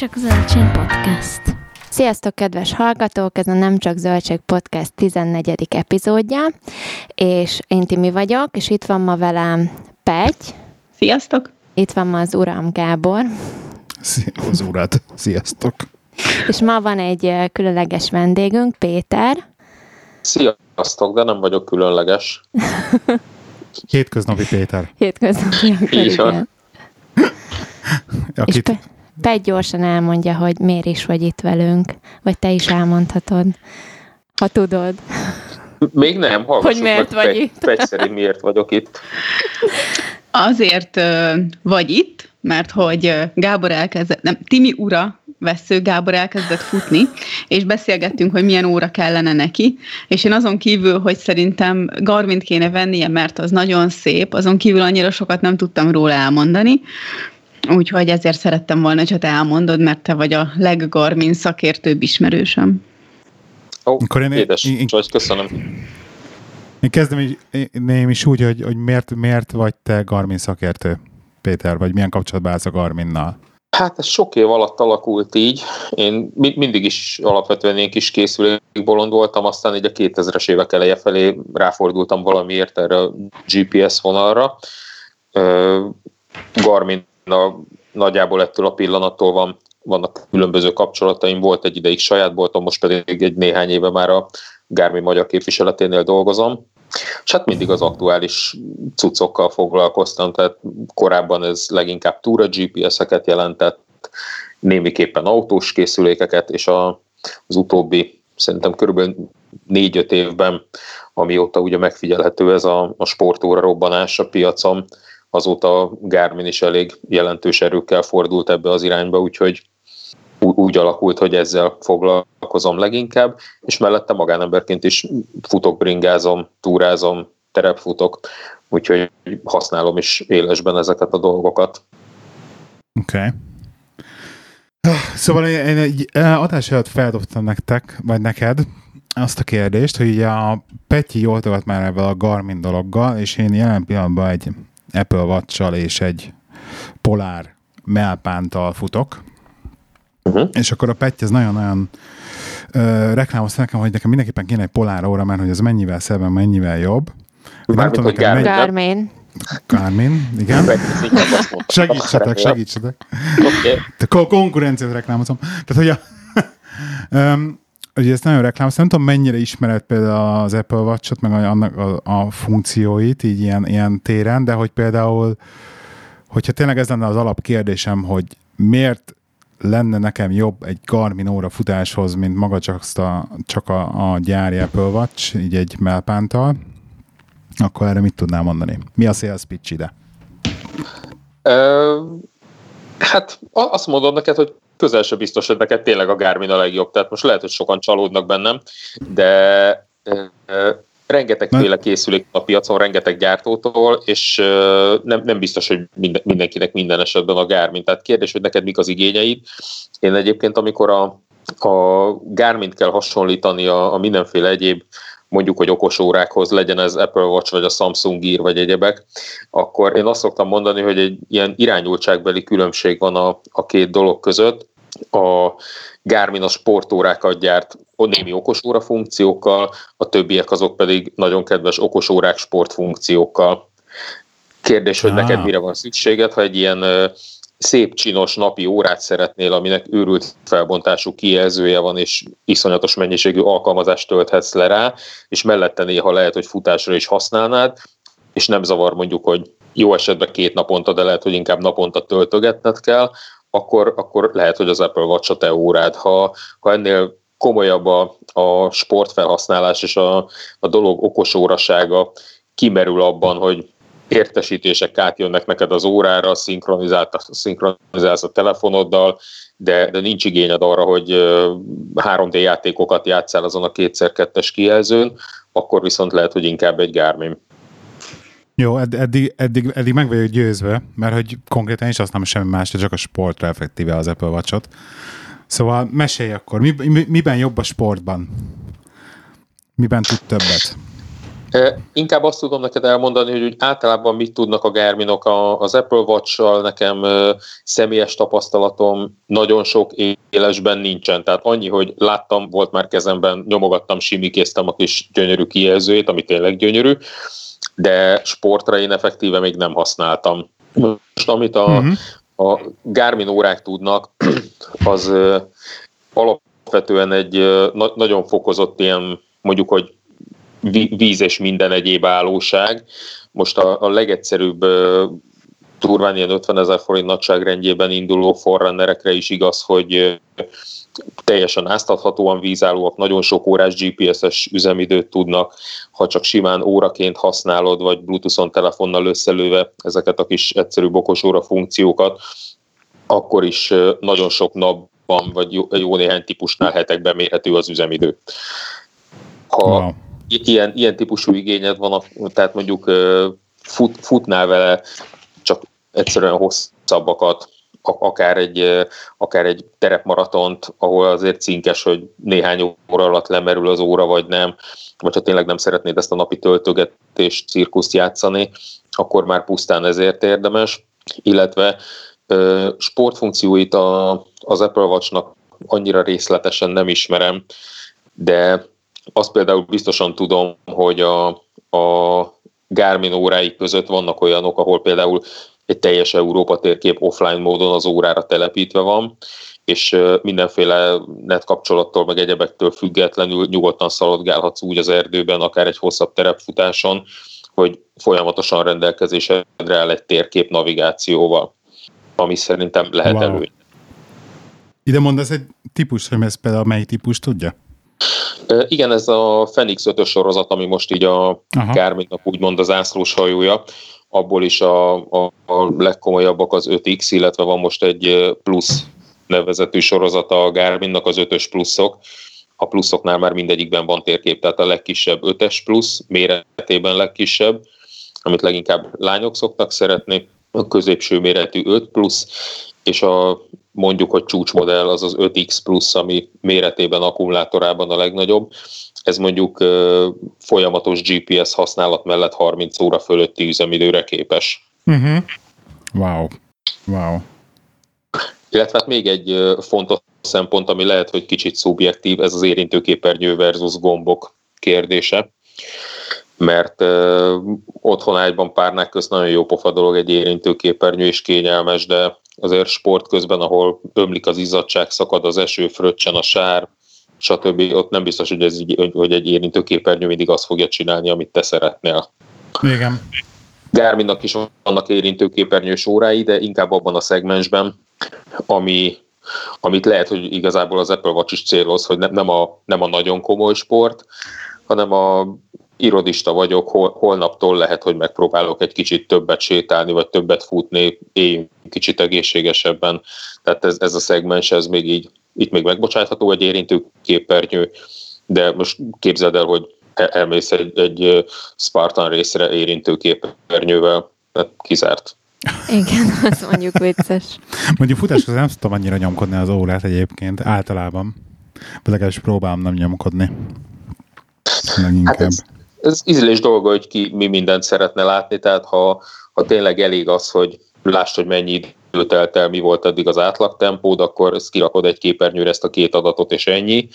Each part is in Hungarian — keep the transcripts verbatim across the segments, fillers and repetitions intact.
Nemcsak Zöldség Podcast. Sziasztok, kedves hallgatók! Ez a Nemcsak Zöldség Podcast tizennegyedik epizódja, és én Timi vagyok, és itt van ma velem Pegy. Sziasztok! Itt van ma az uram Gábor. Az urát, sziasztok! És ma van egy különleges vendégünk, Péter. Sziasztok, de nem vagyok különleges. Hétköznapi Péter. Hétköznapi, igen. Akit... És Pe- Pet gyorsan elmondja, hogy miért is vagy itt velünk, vagy te is elmondhatod, ha tudod. Még nem, hallgassuk meg, vagy Pet miért vagyok itt. Azért vagy itt, mert hogy Gábor elkezdett, nem, Timi ura vesző, Gábor elkezdett futni, és beszélgettünk, hogy milyen óra kellene neki, és én azon kívül, hogy szerintem Garmin-t kéne vennie, mert az nagyon szép, azon kívül annyira sokat nem tudtam róla elmondani, úgyhogy ezért szerettem volna, hogy ha te elmondod, mert te vagy a leggarmin szakértőbb ismerősöm. Ó, oh, én, édes én, csajt, köszönöm. Én kezdem így, én is úgy, hogy, hogy miért, miért vagy te Garmin szakértő, Péter, vagy milyen kapcsolatban állsz a Garminnal? Hát ez sok év alatt alakult így. Én mindig is alapvetően én kis készülékbolond voltam, aztán így a kétezres évek eleje felé ráfordultam valamiért erre a gé pé es vonalra. Garmin Na, nagyjából ettől a pillanattól van, vannak különböző kapcsolataim, volt egy ideig saját boltom, most pedig egy néhány éve már a Garmin magyar képviseleténél dolgozom, és hát mindig az aktuális cuccokkal foglalkoztam, tehát korábban ez leginkább túra gé pé es-eket jelentett, némiképpen autós készülékeket, és a, az utóbbi, szerintem körülbelül négy-öt évben, amióta ugye megfigyelhető ez a, a sportóra robbanás a piacon, azóta Garmin is elég jelentős erőkkel fordult ebbe az irányba, úgyhogy úgy alakult, hogy ezzel foglalkozom leginkább, és mellette magánemberként is futok, bringázom, túrázom, terepfutok, úgyhogy használom is élesben ezeket a dolgokat. Oké. Okay. Szóval én egy adás előtt feldobtam nektek, vagy neked, azt a kérdést, hogy a Petyi oltogat már ebben a Garmin dologgal, és én jelen pillanatban egy Apple Watch-sal és egy Polar mellpánttal futok. Uh-huh. És akkor a Petty ez nagyon-nagyon ö, reklámozta nekem, hogy nekem mindenképpen kéne egy Polar óra, mert hogy ez mennyivel szebben, mennyivel jobb. Mármint, tudom, hogy Garmin. Garmin. Garmin, igen. Segítsetek, segítsetek. Okay. Konkurenciát reklámozom. Tehát, hogy a... um, ugye ezt nagyon reklámoztam, nem tudom mennyire ismered például az Apple Watch-ot, meg annak a, a funkcióit, így ilyen, ilyen téren, de hogy például, hogyha tényleg ez lenne az alapkérdésem, hogy miért lenne nekem jobb egy Garmin óra futáshoz, mint maga csak a, csak a, a gyári Apple Watch, így egy mellpánttal, akkor erre mit tudnám mondani? Mi a sales pitch ide? Ö, hát azt mondom neked, hogy közel se biztos, hogy neked tényleg a Garmin a legjobb, tehát most lehet, hogy sokan csalódnak bennem, de e, e, rengetegféle készülék a piacon, rengeteg gyártótól, és e, nem, nem biztos, hogy minden, mindenkinek minden esetben a Garmin. Tehát kérdés, hogy neked mik az igényeid. Én egyébként, amikor a, a Garmint kell hasonlítani a, a mindenféle egyéb, mondjuk, hogy okos órákhoz, legyen ez Apple Watch, vagy a Samsung Gear, vagy egyebek, akkor én azt szoktam mondani, hogy egy ilyen irányultságbeli különbség van a, a két dolog között. A Garmin a sportórákat gyárt némi okosóra funkciókkal, a többiek azok pedig nagyon kedves okosórák sportfunkciókkal. Kérdés, hogy neked mire van szükséged, ha egy ilyen szép, csinos napi órát szeretnél, aminek őrült felbontású kijelzője van, és iszonyatos mennyiségű alkalmazást tölthetsz le rá, és mellette néha lehet, hogy futásra is használnád, és nem zavar mondjuk, hogy jó esetben két naponta, de lehet, hogy inkább naponta töltögetned kell, akkor, akkor lehet, hogy az Apple Watch a te órád. Ha, ha ennél komolyabb a, a sportfelhasználás és a, a dolog okos órasága kimerül abban, hogy értesítések átjönnek neked az órára, szinkronizálsz a telefonoddal, de, de nincs igényed arra, hogy három dé játékokat játsszál azon a kétszer kettes kijelzőn, akkor viszont lehet, hogy inkább egy Garmin. Jó, edd, eddig, eddig, eddig meg vagyok győzve, mert hogy konkrétan is aztán semmi más, csak a sportra effektíve az Apple Watch-ot. Szóval mesélj akkor, mi, mi, miben jobb a sportban? Miben tud többet? Inkább azt tudom neked elmondani, hogy úgy általában mit tudnak a Garminok. Az Apple Watch-sal nekem személyes tapasztalatom nagyon sok élesben nincsen. Tehát annyi, hogy láttam, volt már kezemben, nyomogattam, simikéztem a kis gyönyörű kijelzőjét, ami tényleg gyönyörű, de sportra én effektíve még nem használtam. Most amit a, uh-huh. a Garmin órák tudnak, az alapvetően egy nagyon fokozott ilyen, mondjuk, hogy víz és minden egyéb állóság. Most a, a legegyszerűbb durván ilyen ötvenezer forint nagyságrendjében induló forerunnerekre is igaz, hogy teljesen áztathatóan vízállóak, nagyon sok órás gé pé es-es üzemidőt tudnak, ha csak simán óraként használod, vagy Bluetooth-on telefonnal összelőve ezeket a kis egyszerű okos óra funkciókat, akkor is nagyon sok napban, vagy jó, jó néhány típusnál hetekben mérhető az üzemidő. Ha wow. Ilyen, ilyen típusú igényed van, tehát mondjuk fut, futnál vele csak egyszerűen hosszabbakat, akár egy, akár egy terepmaratont, ahol azért cinkes, hogy néhány óra alatt lemerül az óra, vagy nem, vagy ha tényleg nem szeretnéd ezt a napi töltögetés cirkuszt játszani, akkor már pusztán ezért érdemes, illetve sportfunkcióit a, az Apple Watch-nak annyira részletesen nem ismerem, de azt például biztosan tudom, hogy a, a Garmin óráik között vannak olyanok, ahol például egy teljes Európa térkép offline módon az órára telepítve van, és mindenféle net kapcsolattól, meg egyebektől függetlenül nyugodtan szaladgálhatsz úgy az erdőben, akár egy hosszabb terepfutáson, hogy folyamatosan rendelkezésedre áll egy térkép navigációval, ami szerintem lehet wow. előny. Ide mondasz egy típus, hogy ez például mely típus tudja? Igen, ez a Fenix ötös sorozat, ami most így a Garminnak úgymond az ászlós hajója, abból is a, a, a legkomolyabbak az öt iksz, illetve van most egy plusz nevezetű sorozata a Garminnak, az ötös pluszok. A pluszoknál már mindegyikben van térkép, tehát a legkisebb ötös plusz, méretében legkisebb, amit leginkább lányok szoktak szeretni, a középső méretű öt plusz, és a mondjuk, hogy csúcsmodell az az öt iksz plusz, ami méretében, akkumulátorában a legnagyobb. Ez mondjuk folyamatos gé pé es használat mellett harminc óra fölötti üzemidőre képes. Uh-huh. Wow. Wow. Illetve hát még egy fontos szempont, ami lehet, hogy kicsit szubjektív, ez az érintőképernyő versus gombok kérdése. Mert uh, otthon ágyban párnák közt nagyon jó pofa dolog egy érintőképernyő, és kényelmes, de azért sport közben, ahol ömlik az izzadság, szakad az eső, fröccsen a sár, stb. Ott nem biztos, hogy, ez, hogy egy érintőképernyő mindig azt fogja csinálni, amit te szeretnél. Igen. Garminnak is vannak érintőképernyős órái, de inkább abban a szegmensben, ami, amit lehet, hogy igazából az Apple Watch is céloz, hogy ne, nem, a, nem a nagyon komoly sport, hanem a irodista vagyok, hol, holnaptól lehet, hogy megpróbálok egy kicsit többet sétálni, vagy többet futni, éljünk kicsit egészségesebben. Tehát ez, ez a szegmens, ez még így, itt még megbocsátható egy érintőképernyő, de most képzeld el, hogy elmész egy, egy Spartan részre érintőképernyővel, tehát kizárt. Igen, az mondjuk vicces. Mondjuk futáshoz nem szoktam annyira nyomkodni az órát egyébként, általában. Legalábbis próbálom nem nyomkodni. Hát ez, ez ízlés dolga, hogy ki mi mindent szeretne látni, tehát ha, ha tényleg elég az, hogy lásd, hogy mennyi idő telt el, mi volt eddig az átlag tempód, akkor ezt kirakod egy képernyőre, ezt a két adatot, és ennyi.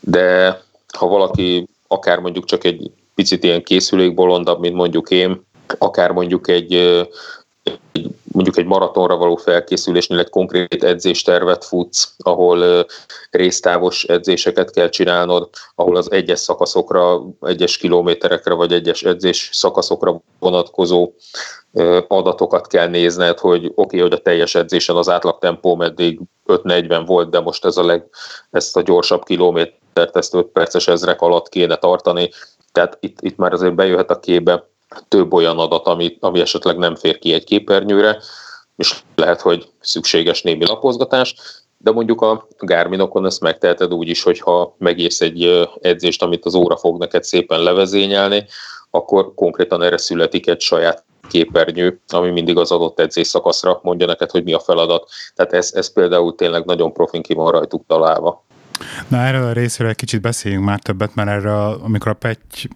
De ha valaki akár mondjuk csak egy picit ilyen készülékbolondabb, mint mondjuk én, akár mondjuk egy, egy mondjuk egy maratonra való felkészülésnél egy konkrét edzéstervet futsz, ahol résztávos edzéseket kell csinálnod, ahol az egyes szakaszokra, egyes kilométerekre vagy egyes edzés szakaszokra vonatkozó adatokat kell nézned, hogy oké, okay, hogy a teljes edzésen az átlagtempóm eddig öt negyven volt, de most ez a leg, ezt a gyorsabb kilométert, ezt öt perces ezrek alatt kéne tartani, tehát itt, itt már azért bejöhet a képbe több olyan adat, ami, ami esetleg nem fér ki egy képernyőre, és lehet, hogy szükséges némi lapozgatás, de mondjuk a Garminokon ezt megteheted úgy is, hogyha megérsz egy edzést, amit az óra fog neked szépen levezényelni, akkor konkrétan erre születik egy saját képernyő, ami mindig az adott edzés szakaszra mondja neked, hogy mi a feladat. Tehát ez, ez például tényleg nagyon profin ki van rajtuk találva. Na, erről a részről egy kicsit beszéljünk már többet, mert erre, amikor a Petty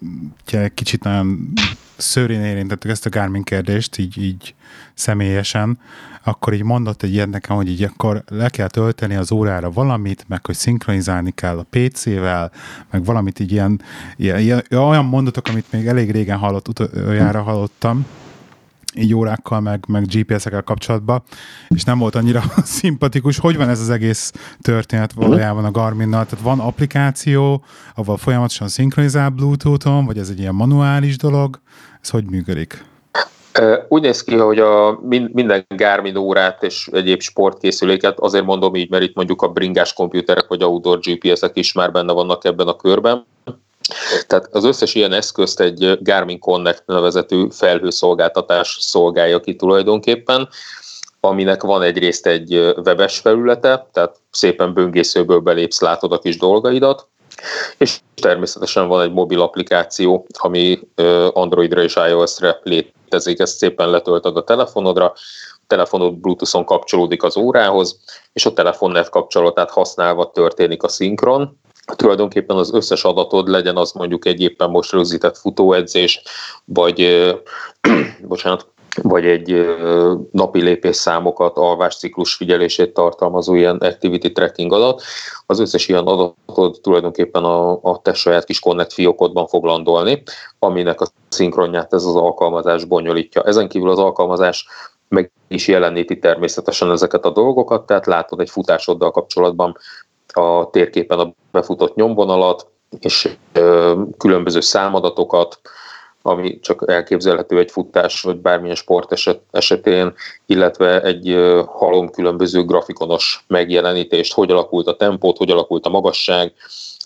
kicsit nagyon szőrén érintettük ezt a Garmin kérdést, így, így személyesen, akkor így mondott egy ilyet nekem, hogy így akkor le kell tölteni az órára valamit, meg hogy szinkronizálni kell a pé cével, meg valamit így ilyen, ilyen, ilyen olyan mondatok, amit még elég régen hallott, utoljára hallottam, így órákkal, meg, meg gé pé es-ekkel kapcsolatban, és nem volt annyira szimpatikus. Hogy van ez az egész történet valójában a Garminnal? Tehát van applikáció, ahol folyamatosan szinkronizál Bluetooth-on, vagy ez egy ilyen manuális dolog? Ez hogy működik? Úgy néz ki, hogy a minden Garmin órát és egyéb sportkészüléket, azért mondom így, mert itt mondjuk a bringás komputerek vagy outdoor gé pé es-ek is már benne vannak ebben a körben. Tehát az összes ilyen eszközt egy Garmin Connect nevezetű felhőszolgáltatás szolgálja ki tulajdonképpen, aminek van egyrészt egy webes felülete, tehát szépen böngészőből belépsz, látod a kis dolgaidat, és természetesen van egy mobil applikáció, ami Androidra és iOS-re létezik, ezt szépen letöltöd a telefonodra, a telefonod Bluetooth-on kapcsolódik az órához, és a telefonnet kapcsolatát használva történik a szinkron. Tulajdonképpen az összes adatod, legyen az mondjuk egy éppen most rögzített futóedzés, vagy, ö, bocsánat, vagy egy ö, napi lépésszámokat, alvásciklus figyelését tartalmazó ilyen activity tracking adat, az összes ilyen adatod tulajdonképpen a, a te saját kis Connect fiókodban fog landolni, aminek a szinkronját ez az alkalmazás bonyolítja. Ezen kívül az alkalmazás meg is jeleníti természetesen ezeket a dolgokat, tehát látod egy futásoddal kapcsolatban a térképen a befutott nyomvonalat, és ö, különböző számadatokat, ami csak elképzelhető egy futás, vagy bármilyen sport eset, esetén, illetve egy ö, halom különböző grafikonos megjelenítést, hogy alakult a tempót, hogy alakult a magasság,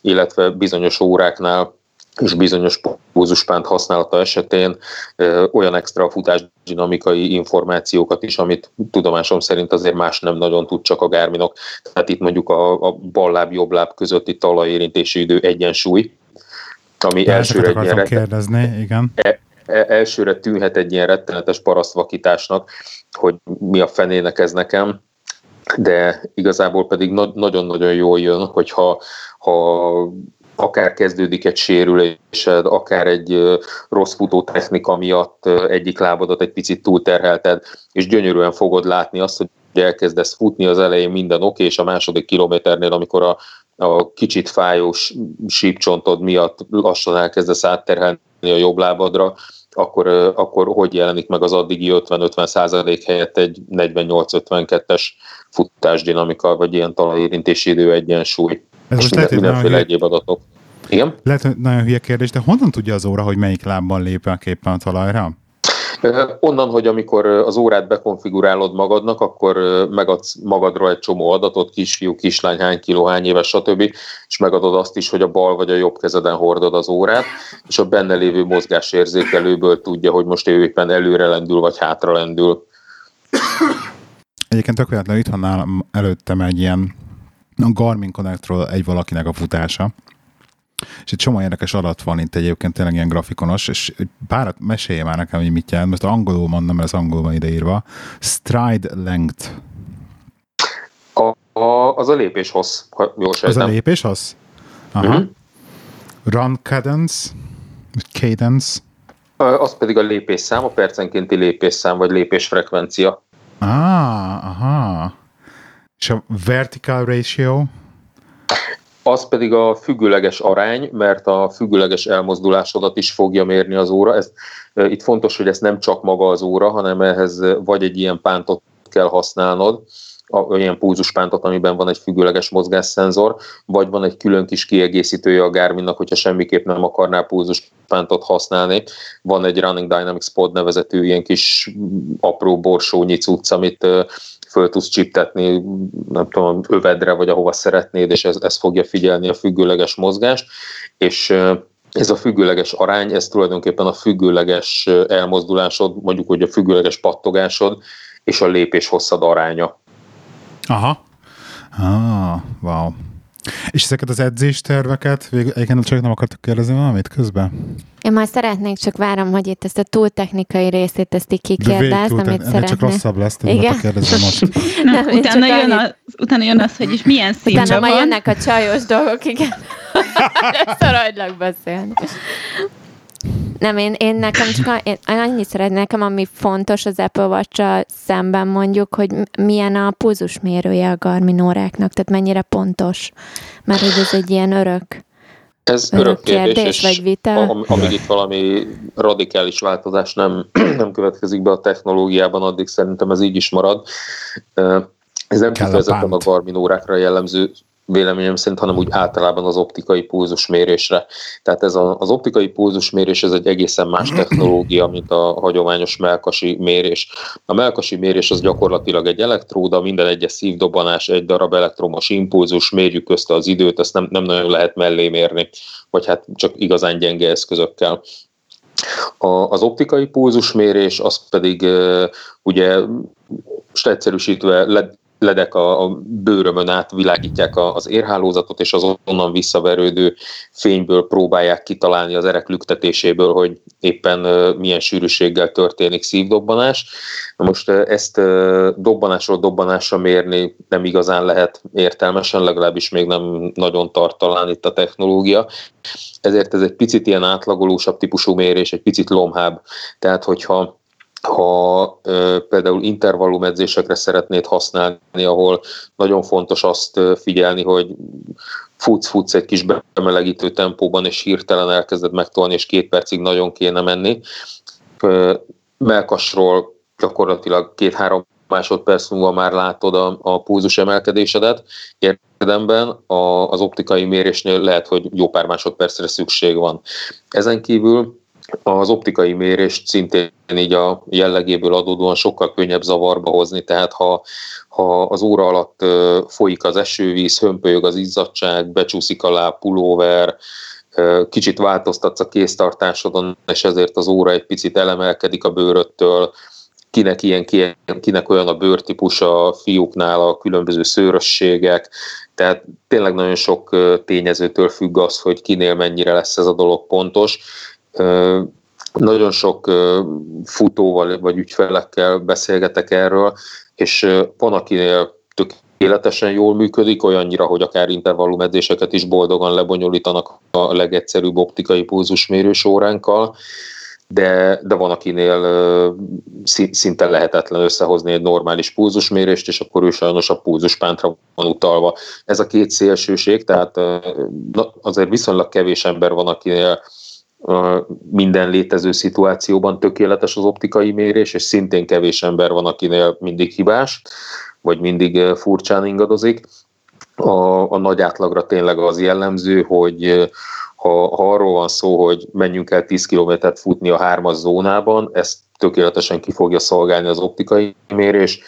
illetve bizonyos óráknál és bizonyos pózuspánt használata esetén ö, olyan extra futásdinamikai információkat is, amit tudomásom szerint azért más nem nagyon tud, csak a Garminok. Tehát itt mondjuk a, a balláb-jobb láb közötti talajérintési idő egyensúly, ami de elsőre egy ilyen kérdezni, igen. E, e, elsőre tűnhet egy ilyen rettenetes parasztvakításnak, hogy mi a fenének ez nekem, de igazából pedig na- nagyon-nagyon jól jön, hogyha ha akár kezdődik egy sérülésed, akár egy rossz futótechnika miatt egyik lábadat egy picit túlterhelted, és gyönyörűen fogod látni azt, hogy elkezdesz futni, az elején minden oké, és a második kilométernél, amikor a, a kicsit fájós sípcsontod miatt lassan elkezdesz átterhelni a jobb lábadra, akkor, akkor hogy jelenik meg az addigi ötven-ötven százalék helyett egy negyvennyolc-ötvenkettes futásdinamika, vagy ilyen talajérintési idő egyensúly. Ez most lehet, mindenféle hülye... egyéb adatok. Igen? Lehet, nagyon hülye kérdés, de honnan tudja az óra, hogy melyik lábban lépek éppen a talajra? Onnan, hogy amikor az órát bekonfigurálod magadnak, akkor megadsz magadról egy csomó adatot, kisfiú, kislány, hány kiló, hány éves, stb. És megadod azt is, hogy a bal vagy a jobb kezeden hordod az órát, és a benne lévő mozgásérzékelőből tudja, hogy most ő éppen előre lendül, vagy hátra lendül. Egyébként tök véletlenül itt van nálam előttem egy ilyen a Garmin Connectról egy valakinek a futása. És egy csomó érdekes adat van itt egyébként, tényleg ilyen grafikonos, és párat mesélje már nekem, hogy mit jelent. Most angolul mondom, mert az angolban ideírva. Stride length. A, a, az a lépéshossz, ha jól sejtem. Az a lépéshossz? Aha. Mm-hmm. Run cadence, cadence. Az pedig a lépésszám, a percenkénti lépésszám, vagy lépésfrekvencia. Ah, aha. És a vertical ratio? Az pedig a függőleges arány, mert a függőleges elmozdulásodat is fogja mérni az óra. Ez, itt fontos, hogy ez nem csak maga az óra, hanem ehhez vagy egy ilyen pántot kell használnod, olyan pulzuspántot, amiben van egy függőleges mozgásszenzor, vagy van egy külön kis kiegészítője a Garminnak, hogyha semmiképp nem akarnál pulzuspántot használni. Van egy Running Dynamics Pod nevezetű ilyen kis apró borsónyi cucc, amit föl tudsz csiptetni, nem tudom, övedre, vagy ahova szeretnéd, és ez, ez fogja figyelni a függőleges mozgást, és ez a függőleges arány, ez tulajdonképpen a függőleges elmozdulásod, mondjuk, hogy a függőleges pattogásod, és a lépés hosszad aránya. Aha. Ah, wow. És ezeket az edzésterveket, végül, egyébként csak nem akartak kérdezni valamit közben? Én már szeretnék, csak várom, hogy itt ezt a túl technikai részét ezt így kikérdezd, amit szeretnék. De csak rosszabb lesz, tudod a kérdezni most. Nem, utána, jön az, utána jön az, hogy is milyen színben van. Utána jönnek a csajos dolgok, igen. Először hagylak beszélni. Nem, én, én nekem csak én annyit szeretném, nekem ami fontos az Apple Watch-sal szemben mondjuk, hogy milyen a pulzusmérője a Garmin óráknak, tehát mennyire pontos, mert hogy ez egy ilyen örök, ez örök, örök kérdés, kérdés, vagy vita. Am, amíg itt valami radikális változás nem, nem következik be a technológiában, addig szerintem ez így is marad. Ez nem kifejezetten a Garmin órákra jellemző, véleményem szerint, hanem úgy általában az optikai pulzusmérésre. Tehát ez a, az optikai pulzusmérés, ez egy egészen más technológia, mint a hagyományos mellkasi mérés. A mellkasi mérés az gyakorlatilag egy elektróda, minden egyes szívdobbanás, egy darab elektromos impulzus, mérjük közte az időt, ezt nem, nem nagyon lehet mellé mérni, vagy hát csak igazán gyenge eszközökkel. A, az optikai pulzusmérés, az pedig ugye most egyszerűsítve le, ledek a, a bőrömön át világítják a, az érhálózatot, és az onnan visszaverődő fényből próbálják kitalálni az erek lüktetéséből, hogy éppen uh, milyen sűrűséggel történik szívdobbanás. Na most uh, ezt uh, dobbanásról dobbanásra mérni nem igazán lehet értelmesen, legalábbis még nem nagyon tart talán itt a technológia. Ezért ez egy picit ilyen átlagolósabb típusú mérés, egy picit lomhább. Tehát, hogyha Ha e, például intervallum edzésekre szeretnéd használni, ahol nagyon fontos azt figyelni, hogy futsz-futsz egy kis bemelegítő tempóban, és hirtelen elkezded megtolni, és két percig nagyon kéne menni. E, mellkasról gyakorlatilag két-három másodperc múlva már látod a, a pulzus emelkedésedet. Érdemben a, az optikai mérésnél lehet, hogy jó pár másodpercre szükség van. Ezen kívül az optikai mérést szintén így a jellegéből adódóan sokkal könnyebb zavarba hozni, tehát ha, ha az óra alatt folyik az esővíz, hömpölyög az izzadság, becsúszik a láb, pulóver, kicsit változtatsz a kéztartásodon, és ezért az óra egy picit elemelkedik a bőröttől, kinek ilyen, kinek olyan a bőrtípus, a fiúknál a különböző szőrösségek, tehát tényleg nagyon sok tényezőtől függ az, hogy kinél mennyire lesz ez a dolog pontos. Nagyon sok futóval vagy ügyfelekkel beszélgetek erről, és van, akinél tökéletesen jól működik, olyannyira, hogy akár intervallum edzéseket is boldogan lebonyolítanak a legegyszerűbb optikai pulzusmérős óránkkal, de, de van, akinél szinte lehetetlen összehozni egy normális pulzusmérést, és akkor ő sajnos a pulzuspántra van utalva. Ez a két szélsőség, tehát azért viszonylag kevés ember van, akinél minden létező szituációban tökéletes az optikai mérés, és szintén kevés ember van, akinél mindig hibás, vagy mindig furcsán ingadozik. A, a nagy átlagra tényleg az jellemző, hogy ha, ha arról van szó, hogy menjünk el tíz kilométert futni a hármas zónában, ezt tökéletesen ki fogja szolgálni az optikai mérés,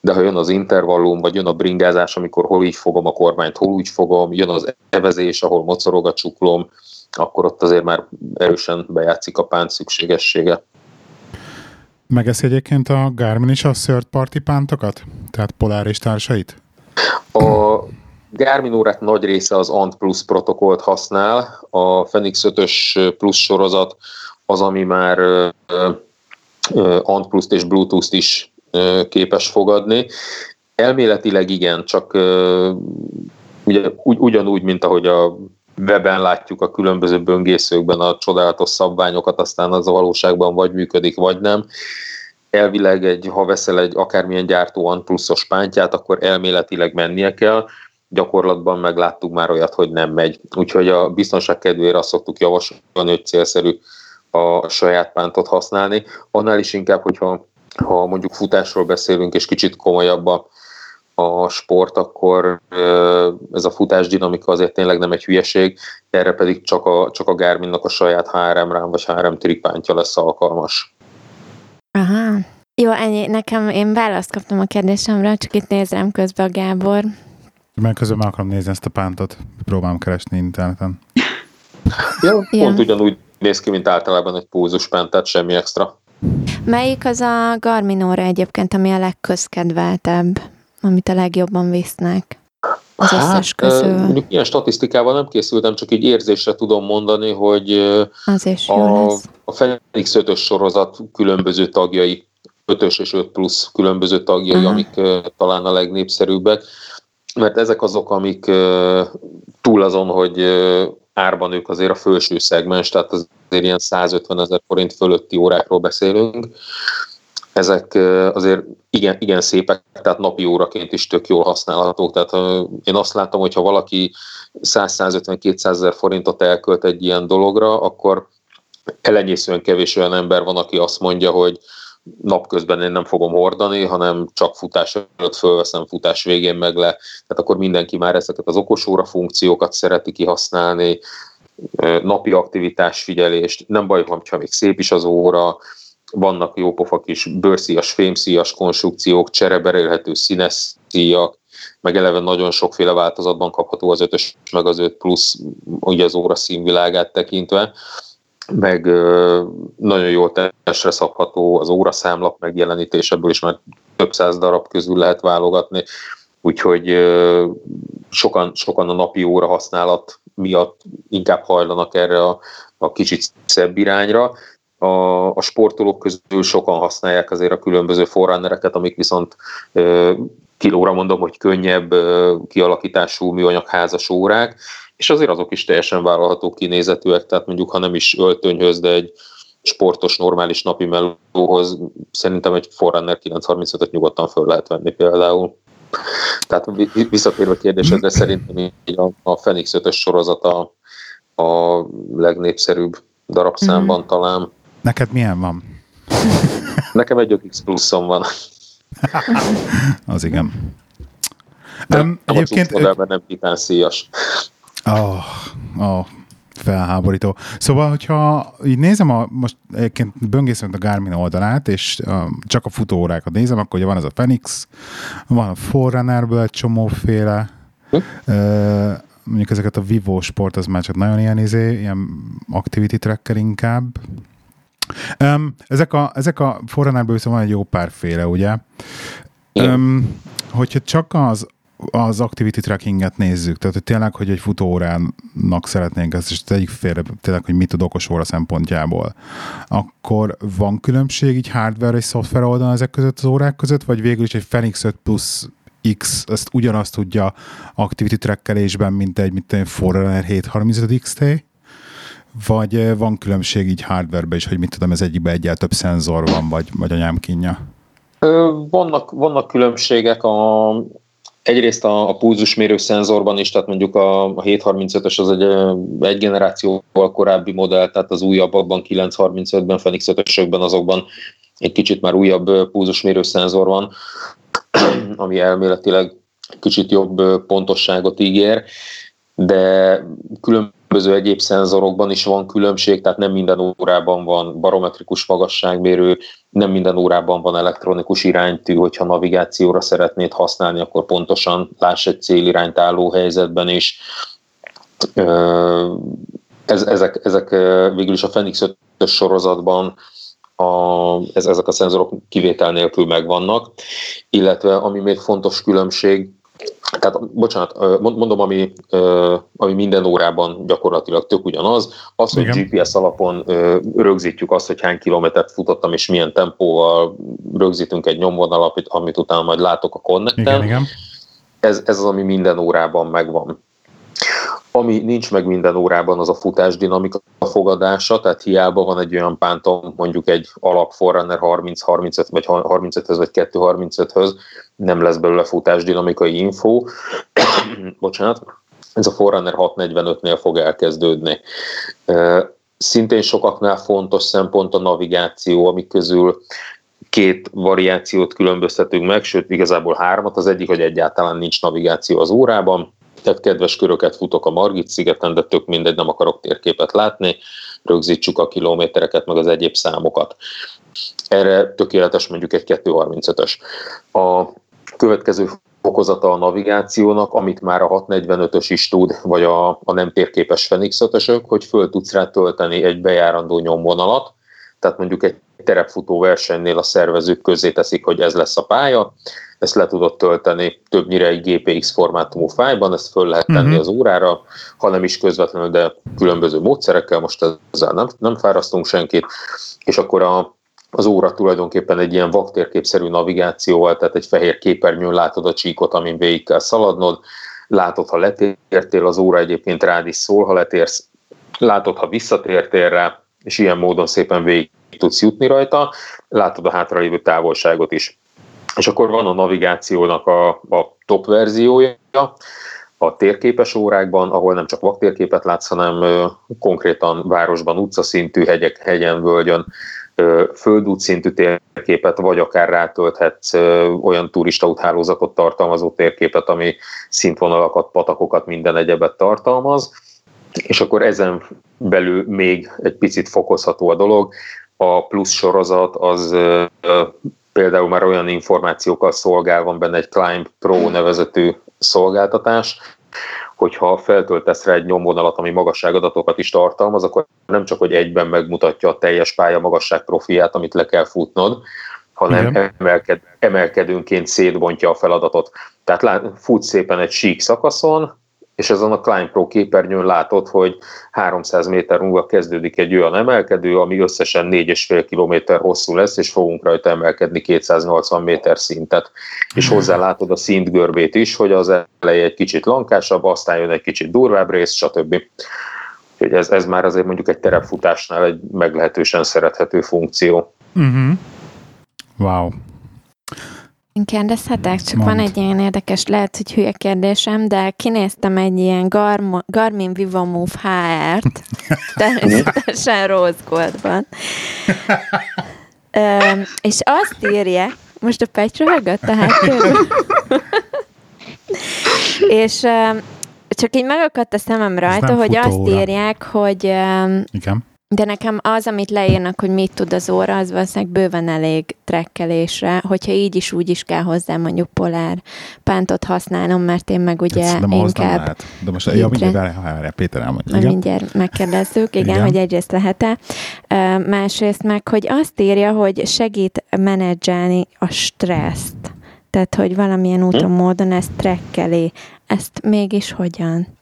de ha jön az intervallum, vagy jön a bringázás, amikor hol így fogom a kormányt, hol úgy fogom, jön az evezés, ahol mocorog a csuklom, akkor ott azért már erősen bejátszik a pánt szükségessége. Megeszi egyébként a Garmin is a third party pántokat? Tehát Polaris társait? A Garmin órák nagy része az Ant Plus protokollt használ. A Fenix ötös Plus sorozat az, ami már Ant Plus-t és Bluetooth-t is képes fogadni. Elméletileg igen, csak ugye, ugyanúgy, mint ahogy a webben látjuk a különböző böngészőkben a csodálatos szabványokat, aztán az a valóságban vagy működik, vagy nem. Elvileg, egy, ha veszel egy akármilyen gyártó Ant Pluszos pántját, akkor elméletileg mennie kell, gyakorlatban megláttuk már olyat, hogy nem megy. Úgyhogy a biztonság kedvére azt szoktuk javasolni, hogy célszerű a saját pántot használni. Annál is inkább, hogyha ha mondjuk futásról beszélünk, és kicsit komolyabban a sport, akkor ez a futásdinamika azért tényleg nem egy hülyeség, erre pedig csak a, csak a Garminnak a saját há er em-rám vagy há er em-trik pántja lesz alkalmas. Aha. Jó, ennyi. Nekem én választ kaptam a kérdésemre, csak itt nézem közben a Gábor. Mert közben meg akarom nézni ezt a pántot. Próbálom keresni interneten. Jó, ja, pont ugyanúgy néz ki, mint általában egy pulzuspánt, tehát semmi extra. Melyik az a Garmin óra egyébként, ami a legközkedveltebb? Amit a legjobban visznek? az hát, összes közül? Mondjuk ilyen statisztikával nem készültem, csak így érzésre tudom mondani, hogy a, a Fenix ötös sorozat különböző tagjai, ötös és öt plusz különböző tagjai, aha, amik talán a legnépszerűbbek, mert ezek azok, amik túl azon, hogy árban ők azért a felső szegmens, tehát azért ilyen százötven ezer forint fölötti órákról beszélünk. Ezek azért igen, igen szépek, tehát napi óraként is tök jól használhatók. Tehát én azt látom, hogy ha valaki száz-százötven-kétszázezer forintot elkölt egy ilyen dologra, akkor elenyészően kevés olyan ember van, aki azt mondja, hogy napközben én nem fogom hordani, hanem csak futás előtt fölveszem, futás végén meg le. Tehát akkor mindenki már ezeket az okosóra funkciókat szereti kihasználni, napi aktivitás figyelést, nem baj, ha még szép is az óra, vannak jópofa kis bőrszíjas, fémszíjas konstrukciók, csereberélhető színes szíjak, meg eleve nagyon sokféle változatban kapható az ötös, meg az öt plusz, ugye az óra színvilágát tekintve, meg nagyon jól testre szabható az óraszámlap megjelenítés, ebből is már több száz darab közül lehet válogatni, úgyhogy sokan, sokan a napi óra használat miatt inkább hajlanak erre a, a kicsit szebb irányra. A, a sportolók közül sokan használják azért a különböző forerunnereket, amik viszont e, kilóra mondom, hogy könnyebb e, kialakítású műanyagházas órák, és azért azok is teljesen vállalható kinézetűek, tehát mondjuk, ha nem is öltönyhöz, de egy sportos, normális napi mellóhoz szerintem egy Forerunner kilencszázharmincötöt nyugodtan föl lehet venni például. Tehát visszatérve kérdésedre, szerintem a, a Fenix ötös sorozata a, a legnépszerűbb darabszámban mm. talán. Neked milyen van? Nekem egy öt X pluszom van. Az igen. De um, a egyébként... A modellben nem titán szíjas. Oh, oh, felháborító. Szóval, hogyha így nézem, a, most egyébként böngészünk a Garmin oldalát, és uh, csak a futóórákat nézem, akkor ugye van ez a Fenix, van a Forerunnerből egy csomóféle, hm? uh, mondjuk ezeket a Vivo Sport, az már csak nagyon ilyen izé, ilyen activity tracker inkább. Um, ezek a, ezek a Forerunnerből viszont van egy jó párféle, ugye? Um, hogyha csak az, az activity trackinget nézzük, tehát hogy tényleg, hogy egy futóórának szeretnénk ezt, és tegyük félre tényleg, hogy mit tud okos óra szempontjából, akkor van különbség így hardware és szoftver oldalon ezek között az órák között, vagy végül is egy Fenix öt plusz X, ezt ugyanazt tudja activity trackelésben, mint egy, mint egy Forerunner hétszázharmincöt XT? Vagy van különbség így hardwareben is, hogy mit tudom, ez egyikben egyel több szenzor van, vagy, vagy anyám kínja? Vannak, vannak különbségek. A, egyrészt a, a pulzusmérő szenzorban is, tehát mondjuk a, a hétszázharmincötös az egy, egy generációval korábbi modell, tehát az újabbakban, kilencszázharmincötben, Fenix ötösökben azokban egy kicsit már újabb pulzusmérő szenzor van, ami elméletileg kicsit jobb pontosságot ígér, de különböző egyéb szenzorokban is van különbség, tehát nem minden órában van barometrikus magasságmérő, nem minden órában van elektronikus iránytű, hogyha navigációra szeretnéd használni, akkor pontosan láss egy célirányt álló helyzetben is. Ezek, ezek végül is a Fenix ötös sorozatban A, ez, ezek a szenzorok kivétel nélkül megvannak, illetve ami még fontos különbség, tehát bocsánat, mondom, ami, ami minden órában gyakorlatilag tök ugyanaz, az, hogy igen, gé pé es alapon rögzítjük azt, hogy hány kilométert futottam és milyen tempóval, rögzítünk egy nyomvonalat, amit utána majd látok a Connect-en. Ez, ez az, ami minden órában megvan. Ami nincs meg minden órában, az a futás dinamika fogadása, tehát hiába van egy olyan pántom, mondjuk egy alap Forerunner harminc harmincöt vagy harmincöthöz vagy kettő harmincöthöz, nem lesz belőle futás dinamikai infó. Bocsánat, ez a Forerunner hatszáznegyvenötnél fog elkezdődni. Szintén sokaknál fontos szempont a navigáció, amik közül két variációt különböztetünk meg, sőt igazából hármat, az egyik, hogy egyáltalán nincs navigáció az órában, tehát kedves köröket futok a Margit-szigeten, de tök mindegy, nem akarok térképet látni, rögzítsük a kilométereket, meg az egyéb számokat. Erre tökéletes mondjuk egy kettő harmincötös. A következő fokozata a navigációnak, amit már a hatszáznegyvenötös is tud, vagy a, a nem térképes Fenix ötösök, hogy föl tudsz rá tölteni egy bejárandó nyomvonalat, tehát mondjuk egy terepfutó versenynél a szervezők közzéteszik, hogy ez lesz a pálya, ezt le tudod tölteni többnyire egy gé pé iksz formátumú fájlban, ezt föl lehet tenni uh-huh. az órára, ha nem is közvetlenül, de különböző módszerekkel, most ezzel nem, nem fárasztunk senkit, és akkor a az óra tulajdonképpen egy ilyen vaktérképszerű navigációval, tehát egy fehér képernyőn látod a csíkot, amin végig kell szaladnod, látod, ha letértél, az óra egyébként rád is szól, ha letérsz, látod, ha visszatértél rá, és ilyen módon szépen végig tudsz jutni rajta, látod a hátralévő távolságot is. És akkor van a navigációnak a, a top verziója, a térképes órákban, ahol nem csak vaktérképet látsz, hanem ö, konkrétan városban, utcaszintű, hegyek, hegyen, völgyön, földútszintű térképet, vagy akár rátölthetsz olyan turistaúthálózatot tartalmazó térképet, ami szintvonalakat, patakokat, minden egyebet tartalmaz, és akkor ezen belül még egy picit fokozható a dolog. A plusz sorozat az például már olyan információkkal szolgál, van benne egy Climb Pro nevezetű szolgáltatás, hogyha feltöltesz rá egy nyomvonalat, ami magasságadatokat is tartalmaz, akkor nem csak, hogy egyben megmutatja a teljes pálya magasság profilját, amit le kell futnod, hanem igen. emelked, emelkedőnként szétbontja a feladatot. Tehát lát, fut szépen egy sík szakaszon, és ezen a Climb Pro képernyőn látod, hogy háromszáz méter múlva kezdődik egy olyan emelkedő, ami összesen négy egész öt kilométer hosszú lesz, és fogunk rajta emelkedni kétszáznyolcvan méter szintet. És hozzá látod a szintgörbét is, hogy az eleje egy kicsit lankásabb, aztán jön egy kicsit durvább rész, stb. Úgyhogy ez, ez már azért mondjuk egy terepfutásnál egy meglehetősen szerethető funkció. Uh-huh. Wow. Kérdezhetek? Csak Mond. Van egy ilyen érdekes, lehet, hogy hülye kérdésem, de kinéztem egy ilyen Garmin, Garmin VivoMove há er-t, természetesen rose goldban. Üm, és azt írja, most a Petty rohagott a háttérül. És üm, csak így megakadt a szemem rajta, hogy azt óra. Írják, hogy üm, igen. De nekem az, amit leírnak, hogy mit tud az óra, az valószínűleg bőven elég trekkelésre, hogyha így is úgy is kell hozzá mondjuk polár pántot használnom, mert én meg ugye ez, de inkább... Lehet. De most ja, mindjárt erre Péter elmondja. Igen? Mindjárt megkérdezzük, igen, igen, hogy egyrészt lehet-e. Másrészt meg, hogy azt írja, hogy segít menedzselni a stresszt. Tehát, hogy valamilyen úton, módon ezt trekkeli. Ezt mégis hogyan?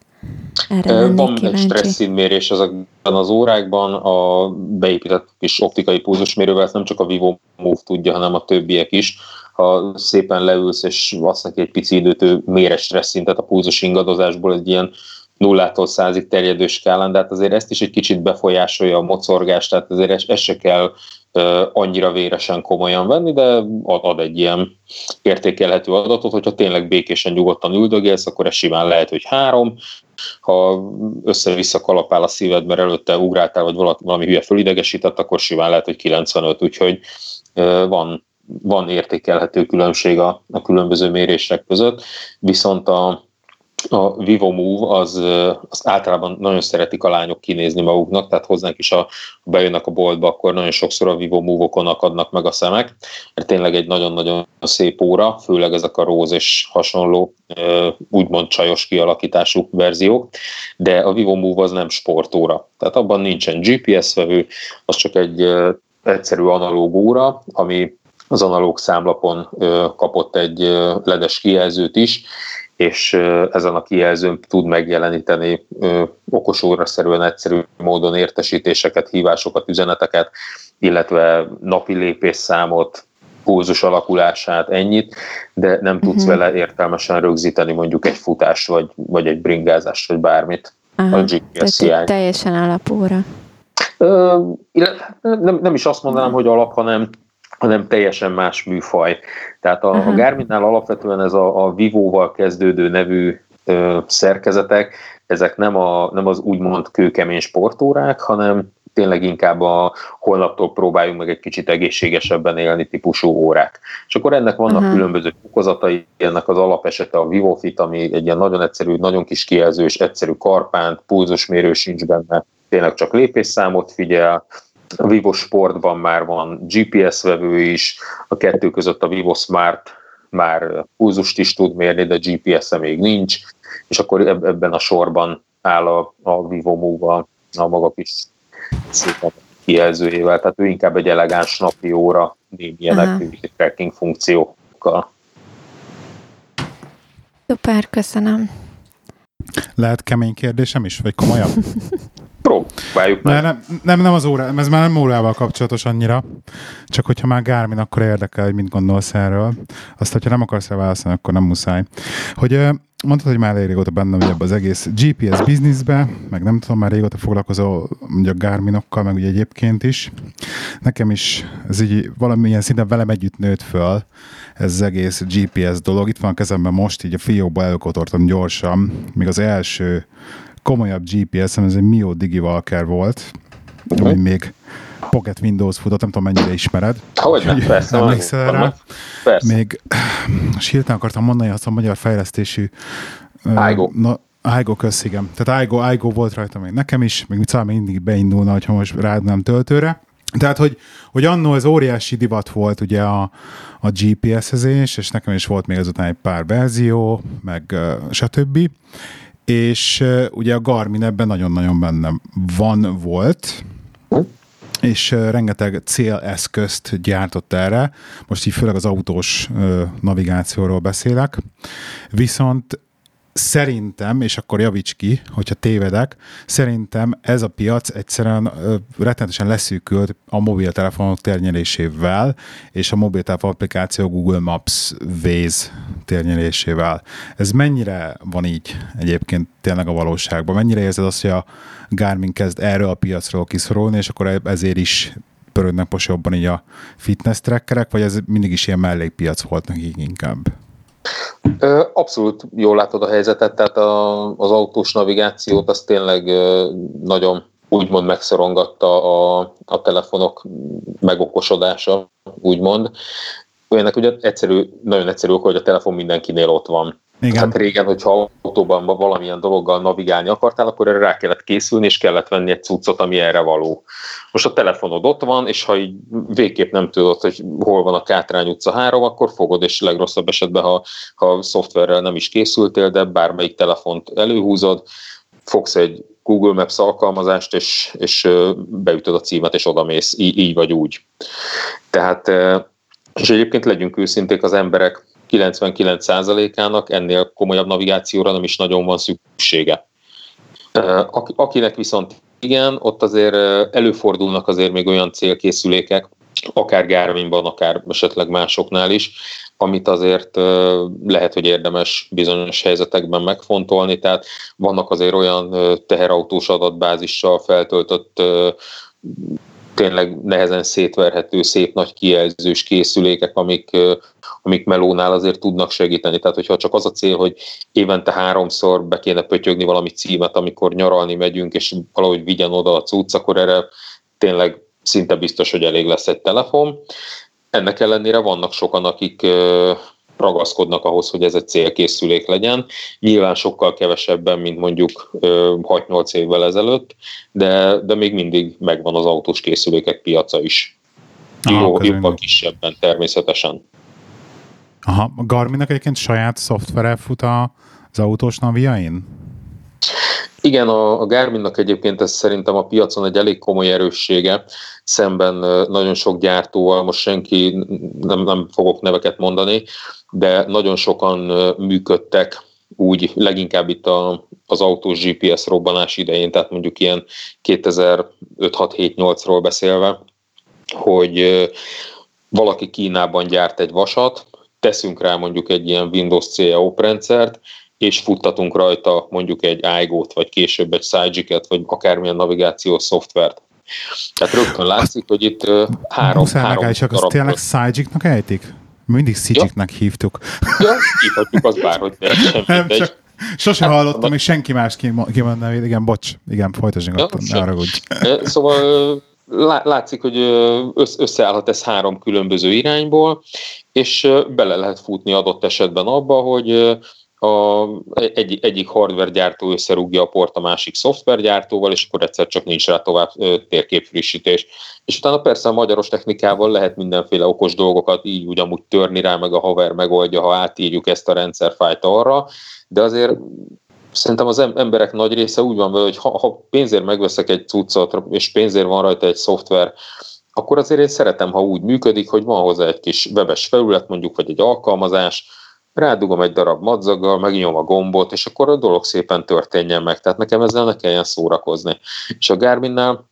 Erre van egy stresszintmérés ezekben az órákban, a beépített kis optikai pulzusmérővel, ezt nem csak a VivoMove tudja, hanem a többiek is. Ha szépen leülsz, és azt neki egy pici időt, ő mér egy stresszintet a pulzus ingadozásból, egy ilyen nullától százig terjedő skálán, de hát azért ezt is egy kicsit befolyásolja a mocorgást, tehát azért ezt se kell annyira véresen komolyan venni, de ad egy ilyen értékelhető adatot, hogyha tényleg békésen, nyugodtan üldögélsz, akkor ez simán lehet, hogy három, ha össze-vissza kalapál a szíved, mert előtte ugráltál, vagy valami hülye fölidegesített, akkor simán lehet, hogy kilencvenöt, úgyhogy van, van értékelhető különbség a, a különböző mérések között, viszont a A VivoMove az, az általában nagyon szeretik a lányok kinézni maguknak, tehát hozzánk is, ha bejönnek a boltba, akkor nagyon sokszor a VivoMove-okon akadnak meg a szemek, mert tényleg egy nagyon-nagyon szép óra, főleg ezek a róz és hasonló úgymond csajos kialakítású verziók, de a VivoMove az nem sportóra, tehát abban nincsen gé pé es-vevő, az csak egy egyszerű analóg óra, ami az analóg számlapon kapott egy ledes kijelzőt is, és ezen a kijelzőn tud megjeleníteni okosóraszerűen egyszerű módon értesítéseket, hívásokat, üzeneteket, illetve napi lépésszámot, pulzus alakulását, ennyit, de nem tudsz uh-huh. vele értelmesen rögzíteni mondjuk egy futást, vagy, vagy egy bringázást, vagy bármit. Aha, a gé pé es hiány. Teljesen alapóra. Ö, nem, nem is azt mondanám, hogy alap, hanem hanem teljesen más műfaj. Tehát a, a Garminnál alapvetően ez a, a Vivo-val kezdődő nevű ö, szerkezetek, ezek nem, a, nem az úgymond kőkemény sportórák, hanem tényleg inkább a holnaptól próbáljunk meg egy kicsit egészségesebben élni típusú órák. És akkor ennek vannak uh-huh. különböző fokozatai, ennek az alapesete a VivoFit, ami egy ilyen nagyon egyszerű, nagyon kis kijelző és egyszerű karpánt, pulzusmérő sincs benne, tényleg csak lépésszámot figyel. A Vivo Sportban már van gé pé es-vevő is, a kettő között a Vivo Smart már pulzust is tud mérni, de gé pé es-e még nincs, és akkor ebben a sorban áll a, a VivoMove-val, a maga kis szépen kijelzőjével, tehát ő inkább egy elegáns napi óra, némi ilyen activity tracking funkciókkal. Szuper, köszönöm. Lehet kemény kérdésem is, vagy komolyabb? Próbáljuk meg. Nem, nem, nem az óra, ez már nem órával kapcsolatos annyira, csak hogyha már Garmin, akkor érdekel, hogy mit gondolsz erről. Azt, hogyha nem akarsz rá válaszolni, akkor nem muszáj. Hogy mondtad, hogy már elég régóta bennem, hogy ebbe az egész gé pé es bizniszbe, meg nem tudom, már régóta foglalkozol ugye a Garminokkal, meg ugye egyébként is. Nekem is ez így valamilyen szinten velem együtt nőtt föl ez az egész gé pé es dolog. Itt van a kezemben most, így a fiókba elkotortam gyorsan, még az első komolyabb gé pé es-em, ez egy Mio DigiWalker volt, uh-huh. ami még Pocket Windows futott, nem tudom, mennyire ismered. Hogyne, persze. Emlékszel rá? Persze. Még hirtelen akartam mondani, azt a magyar fejlesztésű Aigo. Na, Aigo, kösz, igen. Tehát Aigo, Aigo volt rajta még nekem is, még talán még mindig beindulna, hogyha most ráadnám töltőre. Tehát, hogy, hogy annó az óriási divat volt ugye a, a gé pé es-ezés, és nekem is volt még azután egy pár verzió, meg uh, stb., és uh, ugye a Garmin ebben nagyon-nagyon benne van, volt, és uh, rengeteg céleszközt gyártott erre, most így főleg az autós uh, navigációról beszélek, viszont szerintem, és akkor javíts ki, hogyha tévedek, szerintem ez a piac egyszerűen uh, rettenetesen leszűkült a mobiltelefonok térnyelésével, és a mobiltelefon applikáció Google Maps Waze térnyelésével. Ez mennyire van így egyébként tényleg a valóságban? Mennyire érzed azt, hogy a Garmin kezd erről a piacról kiszorulni, és akkor ezért is pörögnek most jobban így a fitness trackerek, vagy ez mindig is ilyen mellékpiac volt nekik inkább? Abszolút jól látod a helyzetet, tehát a, az autós navigációt az tényleg nagyon úgymond megszorongatta a, a telefonok megokosodása, úgymond. Ennek ugye egyszerű, nagyon egyszerű, hogy a telefon mindenkinél ott van. Igen. Hát régen, hogyha autóban valamilyen dologgal navigálni akartál, akkor erre rá kellett készülni, és kellett venni egy cuccot, ami erre való. Most a telefonod ott van, és ha így végképp nem tudod, hogy hol van a Kátrány utca három, akkor fogod, és legrosszabb esetben, ha, ha szoftverrel nem is készültél, de bármelyik telefont előhúzod, fogsz egy Google Maps alkalmazást, és, és beütöd a címet, és odamész, így, így vagy úgy. Tehát, és egyébként legyünk őszinték, az emberek kilencvenkilenc százalékának ennél komolyabb navigációra nem is nagyon van szüksége. Akinek viszont igen, ott azért előfordulnak azért még olyan célkészülékek, akár Garminban, akár esetleg másoknál is, amit azért lehet, hogy érdemes bizonyos helyzetekben megfontolni, tehát vannak azért olyan teherautós adatbázissal feltöltött tényleg nehezen szétverhető, szép nagy kijelzős készülékek, amik, amik melónál azért tudnak segíteni. Tehát, hogyha csak az a cél, hogy évente háromszor be kéne pötyögni valami címet, amikor nyaralni megyünk, és valahogy vigyen oda a cucc, akkor erre tényleg szinte biztos, hogy elég lesz egy telefon. Ennek ellenére vannak sokan, akik ragaszkodnak ahhoz, hogy ez egy célkészülék legyen. Nyilván sokkal kevesebben, mint mondjuk hat-nyolc évvel ezelőtt, de, de még mindig megvan az autós készülékek piaca is. Jó, jobban kisebben természetesen. Aha, a Garminnak egyébként saját szoftvere fut az autós naviain? Igen, a Garminnak egyébként ez szerintem a piacon egy elég komoly erőssége, szemben nagyon sok gyártóval, most senki, nem, nem fogok neveket mondani, de nagyon sokan működtek úgy, leginkább itt a, az autós gé pé es robbanás idején, tehát mondjuk ilyen kétezer-öt, hat, hét, nyolcról beszélve, hogy valaki Kínában gyárt egy vasat, teszünk rá mondjuk egy ilyen Windows cé e o-p rendszert, és futtatunk rajta mondjuk egy Aigot, vagy később egy Sygic-et, vagy akármilyen navigációs szoftvert. Tehát rögtön látszik, azt hogy itt uh, három, három darab. Csak azt tényleg Sygic-nak ejtik? Mindig Sygic-nek ja. hívtuk. Ja, hívhatjuk, az bárhogy nem mindegy. Sose hallottam, és senki más kimondna. Igen, bocs, igen, folytasd, ja, ne haragudj. Szóval látszik, hogy összeállhat ez három különböző irányból, és bele lehet futni adott esetben abba, hogy A egy, egyik hardvergyártó összerúgja a port a másik szoftvergyártóval, és akkor egyszer csak nincs rá tovább térképfrissítés. És utána persze a magyaros technikával lehet mindenféle okos dolgokat így úgy amúgy törni rá, meg a haver megoldja, ha átírjuk ezt a rendszerfájlt arra, de azért szerintem az emberek nagy része úgy van vele, hogy ha, ha pénzért megveszek egy cuccot, és pénzért van rajta egy szoftver, akkor azért én szeretem, ha úgy működik, hogy van hozzá egy kis webes felület mondjuk, vagy egy alkalmazás, rádugom egy darab madzaggal, megnyom a gombot, és akkor a dolog szépen történjen meg. Tehát nekem ezzel ne kelljen szórakozni. És a Garminnál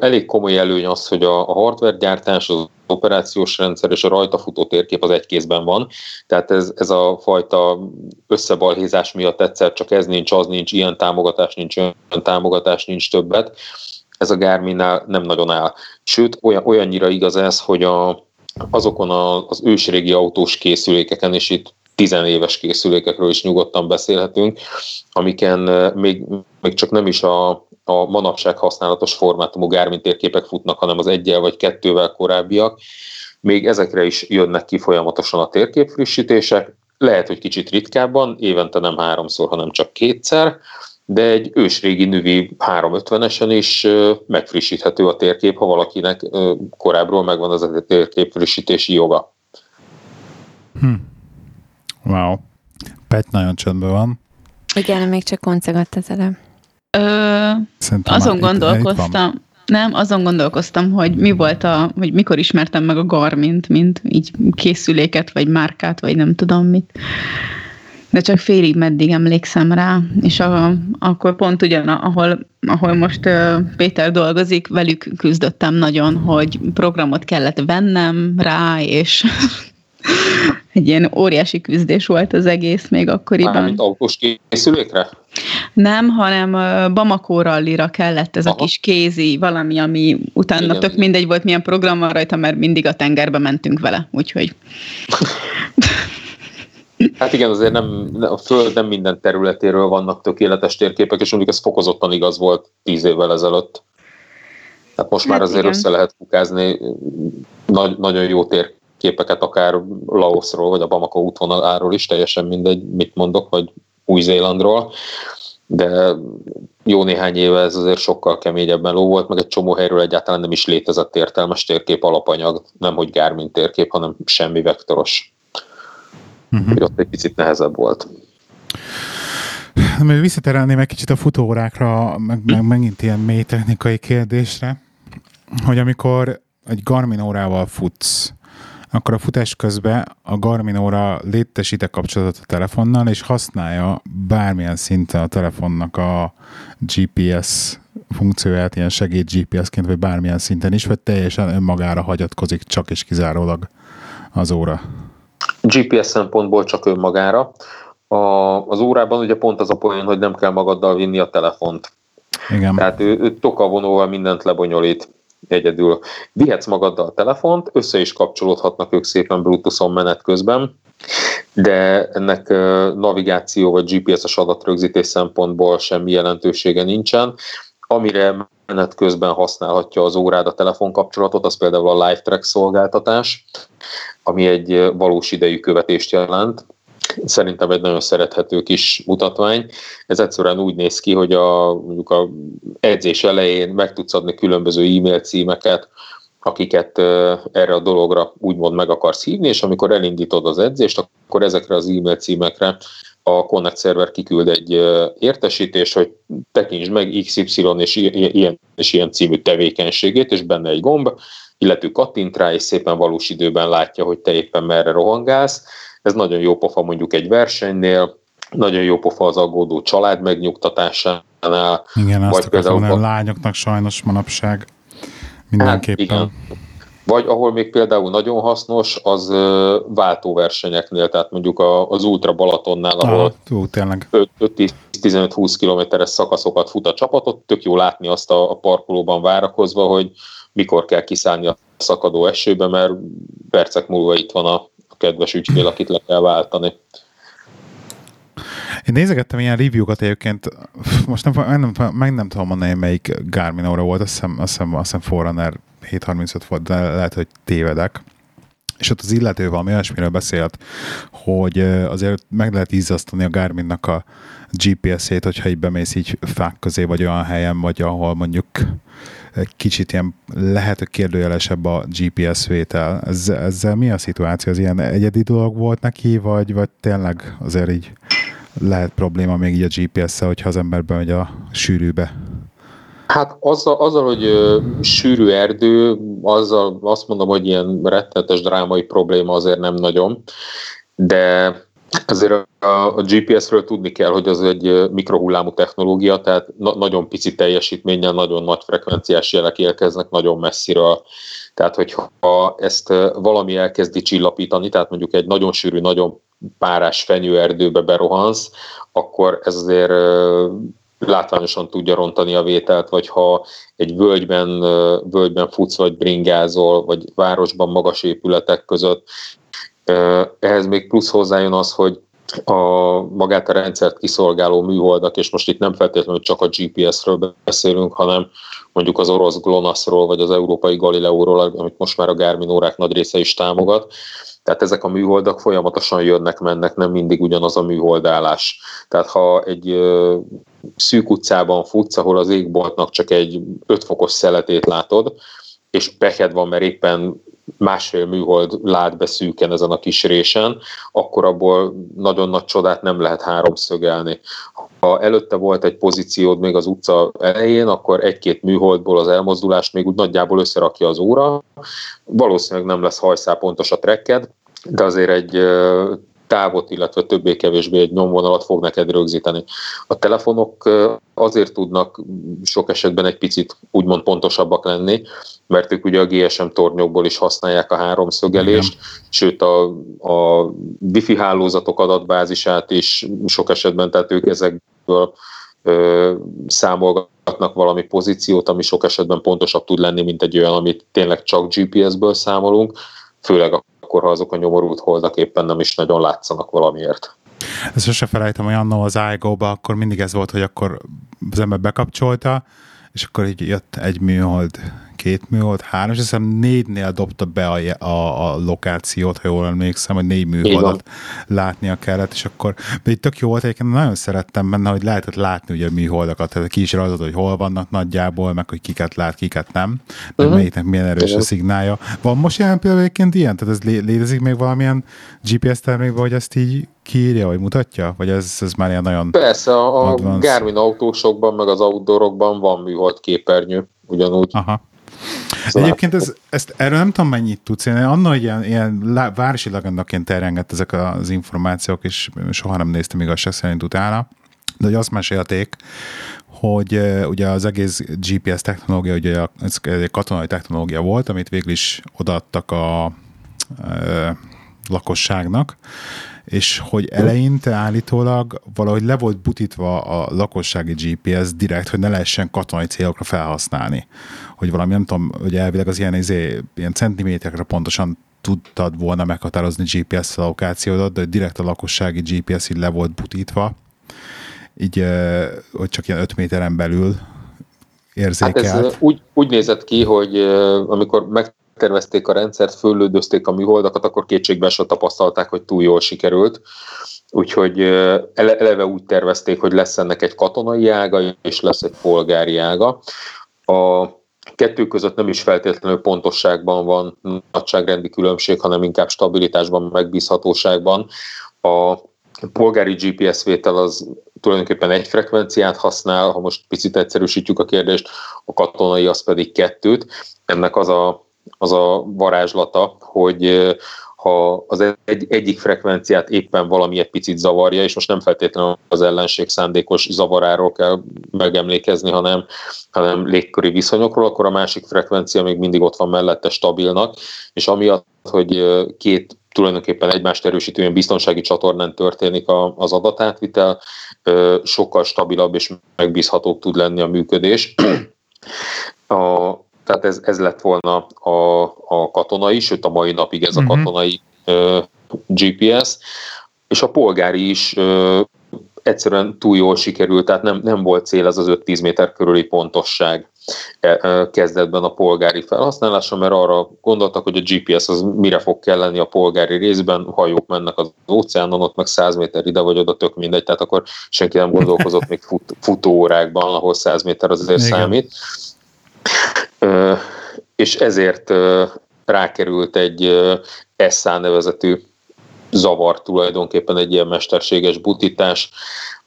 elég komoly előny az, hogy a hardware gyártás, az operációs rendszer és a rajta futó térkép az egy kézben van, tehát ez, ez a fajta összebalhézás miatt egyszer csak ez nincs, az nincs, ilyen támogatás nincs, olyan támogatás nincs többet, ez a Garminnál nem nagyon áll. Sőt, olyan, olyannyira igaz ez, hogy a, azokon a, az ősrégi autós készülékeken, és itt tizenéves készülékekről is nyugodtan beszélhetünk, amiken még, még csak nem is a a manapság használatos formátumú Garmin térképek futnak, hanem az egyel vagy kettővel korábbiak. Még ezekre is jönnek ki folyamatosan a térképfrissítések. Lehet, hogy kicsit ritkábban, évente nem háromszor, hanem csak kétszer, de egy ősrégi nüvi háromszázötvenesen is megfrissíthető a térkép, ha valakinek korábbról megvan az a térképfrissítési joga. Hm. Wow. Pet nagyon csöndben van. Igen, még csak koncegadt az elem. Ö, azon gondolkoztam, nem, azon gondolkoztam, hogy mi volt a, hogy mikor ismertem meg a Garmint, mint így készüléket, vagy márkát, vagy nem tudom mit. De csak félig meddig emlékszem rá, és a, akkor pont ugyan, ahol, ahol most uh, Péter dolgozik, velük küzdöttem nagyon, hogy programot kellett vennem rá, és egy ilyen óriási küzdés volt az egész még akkoriban. Mármint autós készülékre? Nem, hanem Bamako rallira kellett ez Aha. a kis kézi valami, ami utána igen, tök mindegy volt, milyen program van rajta, mert mindig a tengerbe mentünk vele, úgyhogy... Hát igen, azért nem, a Föld nem minden területéről vannak tökéletes térképek, és mondjuk ez fokozottan igaz volt tíz évvel ezelőtt. Tehát most hát már azért igen. Össze lehet kukázni nagy, nagyon jó térképeket, képeket akár Laoszról, vagy a Bamako útvonaláról is, teljesen mindegy, mit mondok, vagy Új-Zélandról, de jó néhány éve ez azért sokkal keményebben ló volt, meg egy csomó helyről egyáltalán nem is létezett értelmes térkép alapanyag, nemhogy Garmin térkép, hanem semmi vektoros. Uh-huh. Ott egy picit nehezebb volt. Még visszaterelném egy kicsit a futóórákra, meg, meg megint ilyen mély technikai kérdésre, hogy amikor egy Garmin órával futsz, akkor a futás közben a Garmin óra létesít-e kapcsolatot a telefonnal, és használja bármilyen szinten a telefonnak a gé pé es funkcióját, ilyen segéd gé pé esként, vagy bármilyen szinten is, vagy teljesen önmagára hagyatkozik csak és kizárólag az óra? gé pé es szempontból csak önmagára. A, az órában ugye pont az a poén, hogy nem kell magaddal vinni a telefont. Igen. Tehát ő, ő tokavonóval mindent lebonyolít. Egyedül. Vihetsz magaddal a telefont, össze is kapcsolódhatnak ők szépen Bluetooth-on menet közben, de ennek navigáció vagy gé pé es-es adatrögzítés szempontból semmi jelentősége nincsen. Amire menet közben használhatja az órád a telefonkapcsolatot, az például a LiveTrack szolgáltatás, ami egy valós idejű követést jelent. Szerintem egy nagyon szerethető kis mutatvány. Ez egyszerűen úgy néz ki, hogy a, mondjuk a edzés elején meg tudsz adni különböző e-mail címeket, akiket erre a dologra úgymond meg akarsz hívni, és amikor elindítod az edzést, akkor ezekre az e-mail címekre a Connect szerver kiküld egy értesítést, hogy tekintsd meg iksz ipszilon és ilyen, és ilyen című tevékenységét, és benne egy gomb, illető kattint rá, és szépen valós időben látja, hogy te éppen merre rohangálsz. Ez nagyon jó pofa mondjuk egy versenynél, nagyon jó pofa az aggódó család megnyugtatásánál. Igen, vagy azt például a lányoknak sajnos manapság mindenképpen. Hát igen. Vagy ahol még például nagyon hasznos, az váltóversenyeknél, tehát mondjuk az Ultra Balatonnál, ahol öt-tíz-tizenöt-húsz kilométeres szakaszokat fut a csapatot, tök jó látni azt a parkolóban várakozva, hogy mikor kell kiszállni a szakadó esőbe, mert percek múlva itt van a kedves ügyfél, akit le kell váltani. Én nézegettem ilyen review-kat egyébként, most nem, nem, meg nem tudom mondani, melyik Garmin óra volt, azt hiszem, azt hiszem, azt hiszem Forerunner hétszázharmincöt volt, de lehet, hogy tévedek. És ott az illető valami olyasmiről beszélt, hogy azért meg lehet izzasztani a Garminnak a gé pé esét, hogyha így bemész így fák közé, vagy olyan helyen, vagy ahol mondjuk kicsit ilyen lehető kérdőjelesebb a gé pé es vétel. Ez, ezzel mi a szituáció? Az ilyen egyedi dolog volt neki, vagy, vagy tényleg azért így lehet probléma még így a gé pé essel, hogyha az ember bemegy a sűrűbe? Hát azzal, azzal hogy ö, sűrű erdő, azzal azt mondom, hogy ilyen rettenetes drámai probléma azért nem nagyon, de Ezért a, a gé pé es-ről tudni kell, hogy az egy mikrohullámú technológia, tehát na- nagyon pici teljesítménnyel nagyon nagy frekvenciás jelek érkeznek nagyon messziről. Tehát, hogyha ezt valami elkezdi csillapítani, tehát mondjuk egy nagyon sűrű, nagyon párás fenyőerdőbe berohansz, akkor ez azért látványosan tudja rontani a vételt, vagy ha egy völgyben, völgyben futsz, vagy bringázol, vagy városban magas épületek között. Ehhez még plusz hozzájön az, hogy a magát a rendszert kiszolgáló műholdak, és most itt nem feltétlenül csak a gé pé es-ről beszélünk, hanem mondjuk az orosz GLONASS-ról, vagy az európai Galileo-ról, amit most már a Garmin órák nagy része is támogat. Tehát ezek a műholdak folyamatosan jönnek-mennek, nem mindig ugyanaz a műholdállás. Tehát ha egy szűk utcában futsz, ahol az égboltnak csak egy öt fokos szeletét látod, és peked van, mert éppen másfél műhold lát be szűken ezen a kis résen, akkor abból nagyon nagy csodát nem lehet háromszögelni. Ha előtte volt egy pozíciód még az utca elején, akkor egy-két műholdból az elmozdulást még úgy nagyjából összerakja az óra. Valószínűleg nem lesz hajszálpontos a trekked, de azért egy távot, illetve többé-kevésbé egy nyomvonalat fog neked rögzíteni. A telefonok azért tudnak sok esetben egy picit úgymond pontosabbak lenni, mert ők ugye a gé es em tornyokból is használják a háromszögelést, igen. Sőt a, a wifi hálózatok adatbázisát is sok esetben, tehát ők ezekből ö, számolgatnak valami pozíciót, ami sok esetben pontosabb tud lenni, mint egy olyan, amit tényleg csak gé pé es-ből számolunk, főleg a akkor ha azok a nyomorult holdak éppen nem is nagyon látszanak valamiért. Ezt sose felejtem, hogy annó az iGo-ba akkor mindig ez volt, hogy akkor az ember bekapcsolta, és akkor így jött egy műhold, két műhold, három, és azt hiszem négynél dobta be a, a, a lokációt, ha jól emlékszem, hogy négy műholdat látnia kellett, és akkor így tök jó volt, egyébként nagyon szerettem benne, hogy lehetett látni ugye a műholdakat, tehát ki is rajzolod, hogy hol vannak nagyjából, meg hogy kiket lát, kiket nem, meg uh-huh. melyiknek milyen erős a szignálja. Van most ilyen például egyébként ilyen? Tehát ez lé- létezik még valamilyen gé pé es termékben, hogy ezt így kiírja, vagy mutatja? Vagy ez, ez már ilyen nagyon... Persze, a, a Garmin autósokban, meg az outdoorokban van műhold képernyő, ugyanúgy. Aha. Szóval egyébként ez, ezt, erről nem tudom mennyit tudsz, én annak ilyen, ilyen városi legendaként terjengett ezek az információk, és soha nem néztem igazság szerint utána, de hogy azt mesélték, hogy ugye az egész gé pé es technológia, ugye ez egy katonai technológia volt, amit végül is odaadtak a, a lakosságnak, és hogy eleinte állítólag valahogy le volt butítva a lakossági gé pé es direkt, hogy ne lehessen katonai célokra felhasználni. Hogy valami, nem tudom, hogy elvileg az ilyen, izé, ilyen centiméterekre pontosan tudtad volna meghatározni gé pé es lokációdat, de direkt a lakossági gé pé es így le volt butítva, így, hogy csak ilyen öt méteren belül érzékelt. Hát ez úgy, úgy nézett ki, hogy amikor meg tervezték a rendszert, föllődözték a műholdakat, akkor kétségben sem tapasztalták, hogy túl jól sikerült. Úgyhogy eleve úgy tervezték, hogy lesz ennek egy katonai ága, és lesz egy polgári ága. A kettő között nem is feltétlenül pontosságban van nagyságrendi különbség, hanem inkább stabilitásban, megbízhatóságban. A polgári gé pé es vétel az tulajdonképpen egy frekvenciát használ, ha most picit egyszerűsítjük a kérdést, a katonai az pedig kettőt. Ennek az a az a varázslata, hogy ha az egy, egyik frekvenciát éppen valami egy picit zavarja, és most nem feltétlenül az ellenség szándékos zavaráról kell megemlékezni, hanem, hanem légköri viszonyokról, akkor a másik frekvencia még mindig ott van mellette stabilnak, és amiatt, hogy két tulajdonképpen egymást erősítő ilyen biztonsági csatornán történik az adatátvitel, sokkal stabilabb és megbízhatóbb tud lenni a működés. A Tehát ez, ez lett volna a, a katonai, sőt a mai napig ez a katonai uh, gé pé es, és a polgári is uh, egyszerűen túl jól sikerült, tehát nem, nem volt cél ez az öt-tíz méter körüli pontosság uh, kezdetben a polgári felhasználása, mert arra gondoltak, hogy a gé pé es az mire fog kell lenni a polgári részben, hajók mennek az óceánon, ott meg száz méter ide vagy oda, tök mindegy, tehát akkor senki nem gondolkozott még fut, futóórákban, ahol száz méter azért igen. Számít. Uh, és ezért uh, rákerült egy uh, Essa nevezetű zavar tulajdonképpen, egy ilyen mesterséges butítás,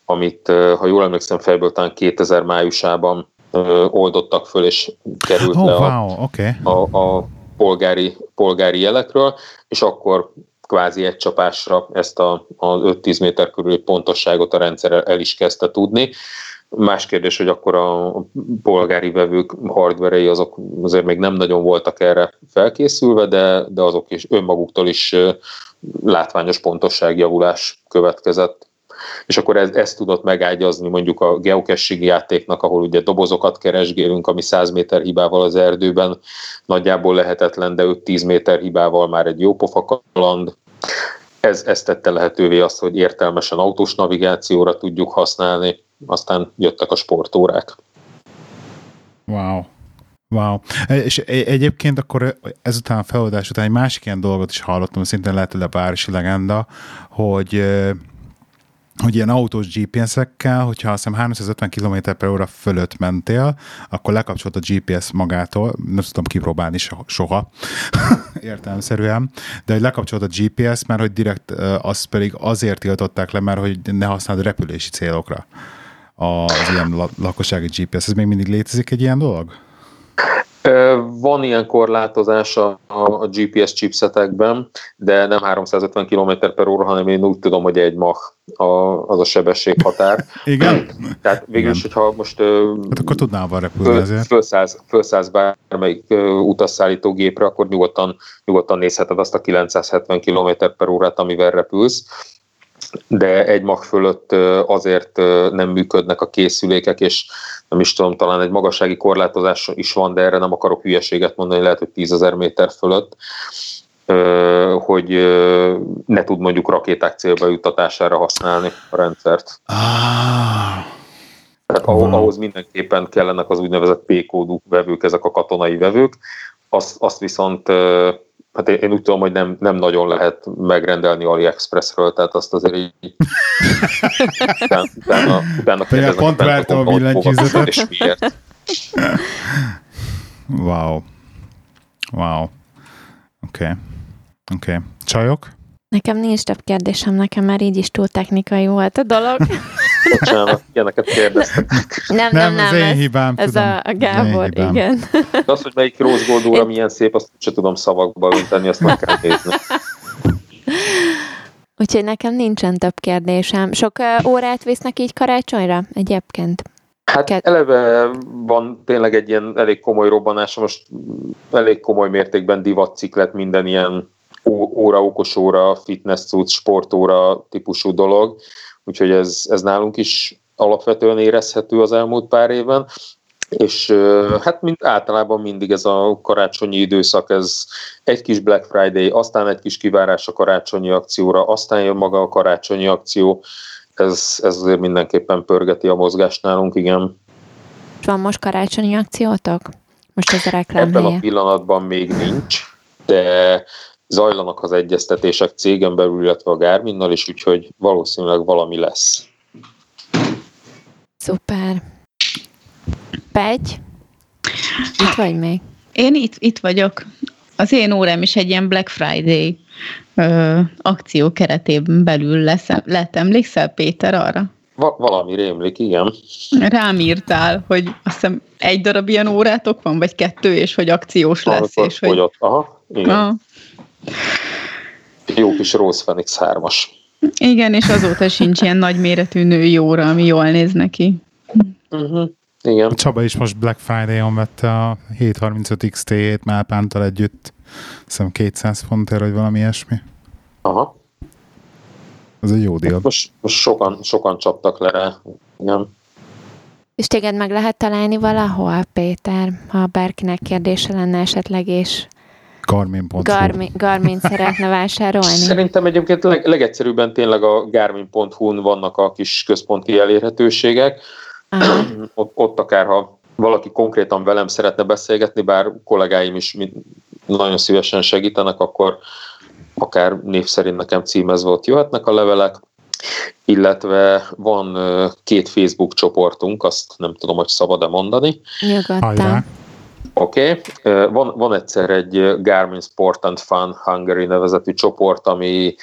amit, uh, ha jól emlékszem, fejből talán kétezer májusában uh, oldottak föl, és került oh, le wow, a, okay. a, a polgári, polgári jelekről, és akkor kvázi egy csapásra ezt az öt-tíz méter körüli pontosságot a rendszer el is kezdte tudni. Más kérdés, hogy akkor a polgári vevők hardverei azok azért még nem nagyon voltak erre felkészülve, de, de azok is önmaguktól is látványos pontosságjavulás következett. És akkor ez, ez tudott megágyazni mondjuk a geocaching játéknak, ahol ugye dobozokat keresgélünk, ami száz méter hibával az erdőben nagyjából lehetetlen, de öt-tíz méter hibával már egy jópofa kaland. Ez, ez tette lehetővé azt, hogy értelmesen autós navigációra tudjuk használni, aztán jöttek a sportórák. Wow. Wow. És egyébként akkor ezután a feloldás után egy másik ilyen dolgot is hallottam, szintén lehet, hogy a párizsi legenda, hogy hogy ilyen autós gé pé es-ekkel, hogyha azt hiszem háromszázötven kilométer per óra fölött mentél, akkor lekapcsolt a gé pé es magától, nem tudom kipróbálni soha, értelemszerűen, de hogy lekapcsolt a gé pé es, mert hogy direkt azt pedig azért tiltották le, mert hogy ne használd repülési célokra az ilyen lakossági gé pé es. Ez még mindig létezik egy ilyen dolog? Van ilyen korlátozás a, a gé pé es chipsetekben, de nem háromszázötven kilométer per óra, hanem én úgy tudom, hogy egy mach a, az a sebességhatár. Igen? Tehát végülis, hogyha most hát akkor tudnál repülni ezért. Fölszállsz, fölszállsz bármelyik utasszállító gépre, akkor nyugodtan, nyugodtan nézheted azt a kilencszázhetven kilométer per órát, amivel repülsz. De egy mag fölött azért nem működnek a készülékek, és nem is tudom, talán egy magassági korlátozás is van, de erre nem akarok hülyeséget mondani, lehet, hogy tízezer méter fölött, hogy ne tud mondjuk rakéták célba juttatására használni a rendszert. Tehát ahhoz mindenképpen kellenek az úgynevezett P-kódú vevők, ezek a katonai vevők, azt, azt viszont... Hát én úgy tudom, hogy nem, nem nagyon lehet megrendelni AliExpressről, tehát azt azért így utána, utána, utána kérdeznek. Pont vártam a billentyűzetet. És miért? Wow. Wow. Oké. Okay. Oké. Okay. Csajok? Nekem nincs több kérdésem, nekem már így is túl technikai volt a dolog. Bocsánat, ilyeneket kérdeztem. Nem, nem, nem. Ez én hibám, ez tudom. Ez a Gábor, igen. De az, hogy melyik rose gold óra milyen szép, azt sem tudom szavakba ünteni, azt meg kell nézni. Úgyhogy nekem nincsen több kérdésem. Sok órát visznek így karácsonyra egyébként? Hát eleve van tényleg egy ilyen elég komoly robbanás, most elég komoly mértékben divatcikk lett minden ilyen óra, okos óra, fitness cucc, sportóra típusú dolog, úgyhogy ez, ez nálunk is alapvetően érezhető az elmúlt pár évben, és hát mint általában mindig ez a karácsonyi időszak, ez egy kis Black Friday, aztán egy kis kivárás a karácsonyi akcióra, aztán jön maga a karácsonyi akció, ez, ez azért mindenképpen pörgeti a mozgást nálunk, igen. Van most karácsonyi akciótok? Most ez a reklám helye. Ebben a pillanatban még nincs, de zajlanak az egyeztetések cégen belül, illetve a Garminnal is, úgyhogy valószínűleg valami lesz. Szuper. Pegy, itt vagy még? Én itt, itt vagyok. Az én órám is egy ilyen Black Friday ö, akció keretében belül lesz. Lehet, emlékszel, Péter, arra? Va- valami rémlik, igen. Rám írtál, hogy azt hiszem egy darab ilyen órátok van, vagy kettő, és hogy akciós lesz. Amikor és hogy... Aha, igen. Aha. Jó kis Rose Phoenix hármas. Igen, és azóta sincs ilyen nagyméretű női óra, ami jól néz neki. Uh-huh. Igen. A Csaba is most Black Friday-on vette a hétszázharmincöt iksz té-jét Málpántal együtt, hiszem kétszáz fontért, vagy valami ilyesmi. Aha. Ez egy jó díl. Most, most sokan, sokan csaptak le rá. Igen. És téged meg lehet találni valahol, Péter, ha bárkinek kérdése lenne esetleg, és Garmin.hu. Garmin, Garmin szeretne vásárolni. Szerintem egyébként leg, legegyszerűbben tényleg a Garmin.hu-n vannak a kis központi elérhetőségek. Ott, ott akár, ha valaki konkrétan velem szeretne beszélgetni, bár kollégáim is nagyon szívesen segítenek, akkor akár név szerint nekem címezve ott jöhetnek a levelek. Illetve van két Facebook csoportunk, azt nem tudom, hogy szabad-e mondani. Nyugodtan. Oké, okay. Van, van egyszer egy Garmin Sport and Fun Hungary nevezetű csoport, ami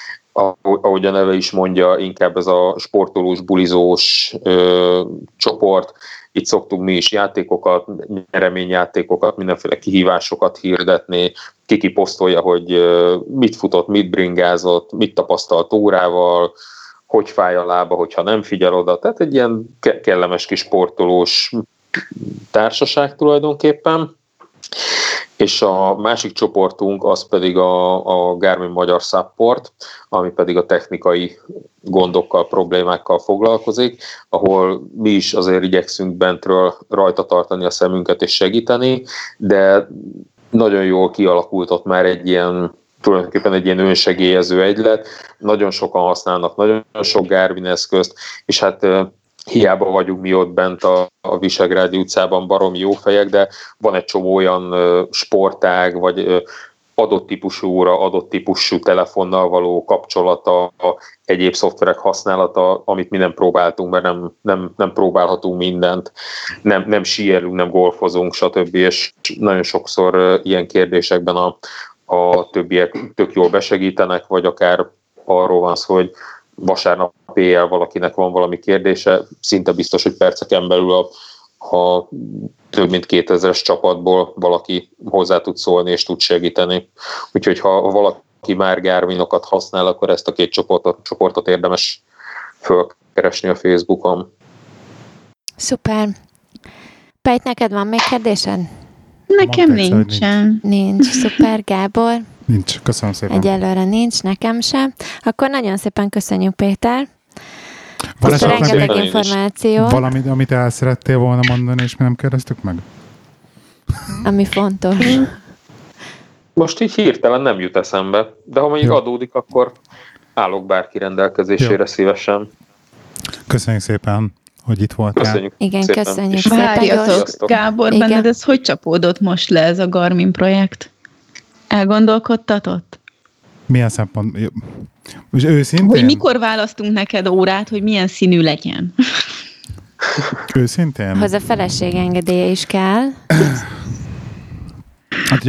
ahogy a neve is mondja, inkább ez a sportolós, bulizós ö, csoport. Itt szoktunk mi is játékokat, nyereményjátékokat, mindenféle kihívásokat hirdetni. Kiki posztolja, hogy mit futott, mit bringázott, mit tapasztalt órával, hogy fáj a lába, hogyha nem figyel oda. Tehát egy ilyen kellemes kis sportolós társaság tulajdonképpen. És a másik csoportunk az pedig a, a Garmin Magyar Support, ami pedig a technikai gondokkal, problémákkal foglalkozik, ahol mi is azért igyekszünk bentről rajta tartani a szemünket és segíteni, de nagyon jól kialakult ott már egy ilyen, tulajdonképpen egy ilyen önsegélyező egylet, nagyon sokan használnak, nagyon sok Garmin eszközt, és hát hiába vagyunk mi ott bent a, a Visegrádi utcában baromi jó fejek, de van egy csomó olyan ö, sportág, vagy ö, adott típusú óra, adott típusú telefonnal való kapcsolata, egyéb szoftverek használata, amit mi nem próbáltunk, mert nem, nem, nem próbálhatunk mindent, nem, nem síelünk, nem golfozunk, stb. És nagyon sokszor ö, ilyen kérdésekben a, a többiek tök jól besegítenek, vagy akár arról van szó, hogy vasárnap éjjel valakinek van valami kérdése, szinte biztos, hogy perceken belül a, a több mint kétezres csapatból valaki hozzá tud szólni és tud segíteni. Úgyhogy ha valaki már Garminokat használ, akkor ezt a két csoportot, csoportot érdemes fölkeresni a Facebookon. Szuper. Pejt, neked van még kérdésed? Nekem nincsen. Nincs. Szuper, Gábor. Nincs, köszönöm szépen. Egyelőre nincs, nekem sem. Akkor nagyon szépen köszönjük, Péter. Van esetleg rengeteg információ. Valamit, amit el szerettél volna mondani, és mi nem kérdeztük meg? Ami fontos. Most így hirtelen nem jut eszembe, de ha mondjuk adódik, akkor állok bárki rendelkezésére. Jó. Szívesen. Köszönjük szépen, hogy itt voltál. Köszönjük. Igen, szépen. Köszönjük szépen. Várjatok, Gábor, igen. Benned ez hogy csapódott most le ez a Garmin projekt? Elgondolkodtatott? Milyen szempont? És őszintén? Hogy mikor választunk neked órát, hogy milyen színű legyen? Őszintén? Hozzá a feleség engedélye is kell. Hát,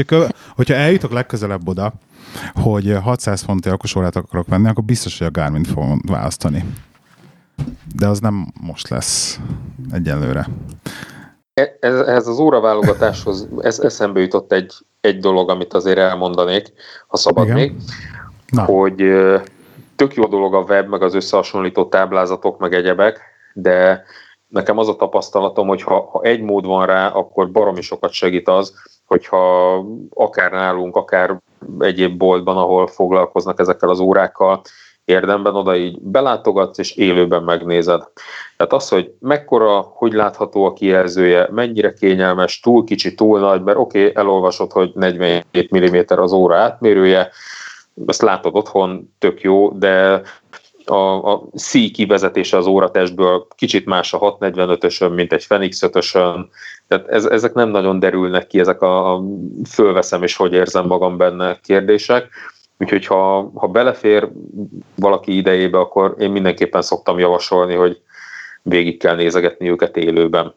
hogyha eljutok legközelebb oda, hogy hatszáz fonti alkos órát akarok venni, akkor biztos, hogy a Garmin fogom választani. De az nem most lesz egyenlőre. Ehhez az óraválogatáshoz ez eszembe jutott egy, egy dolog, amit azért elmondanék, ha szabad. Igen. Még, na. Hogy tök jó dolog a web, meg az összehasonlító táblázatok, meg egyebek, de nekem az a tapasztalatom, hogy ha, ha egy mód van rá, akkor baromi sokat segít az, hogyha akár nálunk, akár egyéb boltban, ahol foglalkoznak ezekkel az órákkal, érdemben oda így belátogatsz, és élőben megnézed. Tehát az, hogy mekkora, hogy látható a kijelzője, mennyire kényelmes, túl kicsi, túl nagy, mert oké, okay, elolvasod, hogy negyvenhét milliméter az óra átmérője, ezt látod otthon, tök jó, de a, a szíj kivezetése az óratestből kicsit más a hat negyvenötösön, mint egy Fenix ötösön, tehát ez, ezek nem nagyon derülnek ki, ezek a, a fölveszem és hogy érzem magam benne kérdések. Úgyhogy ha, ha belefér valaki idejébe, akkor én mindenképpen szoktam javasolni, hogy végig kell nézegetni őket élőben.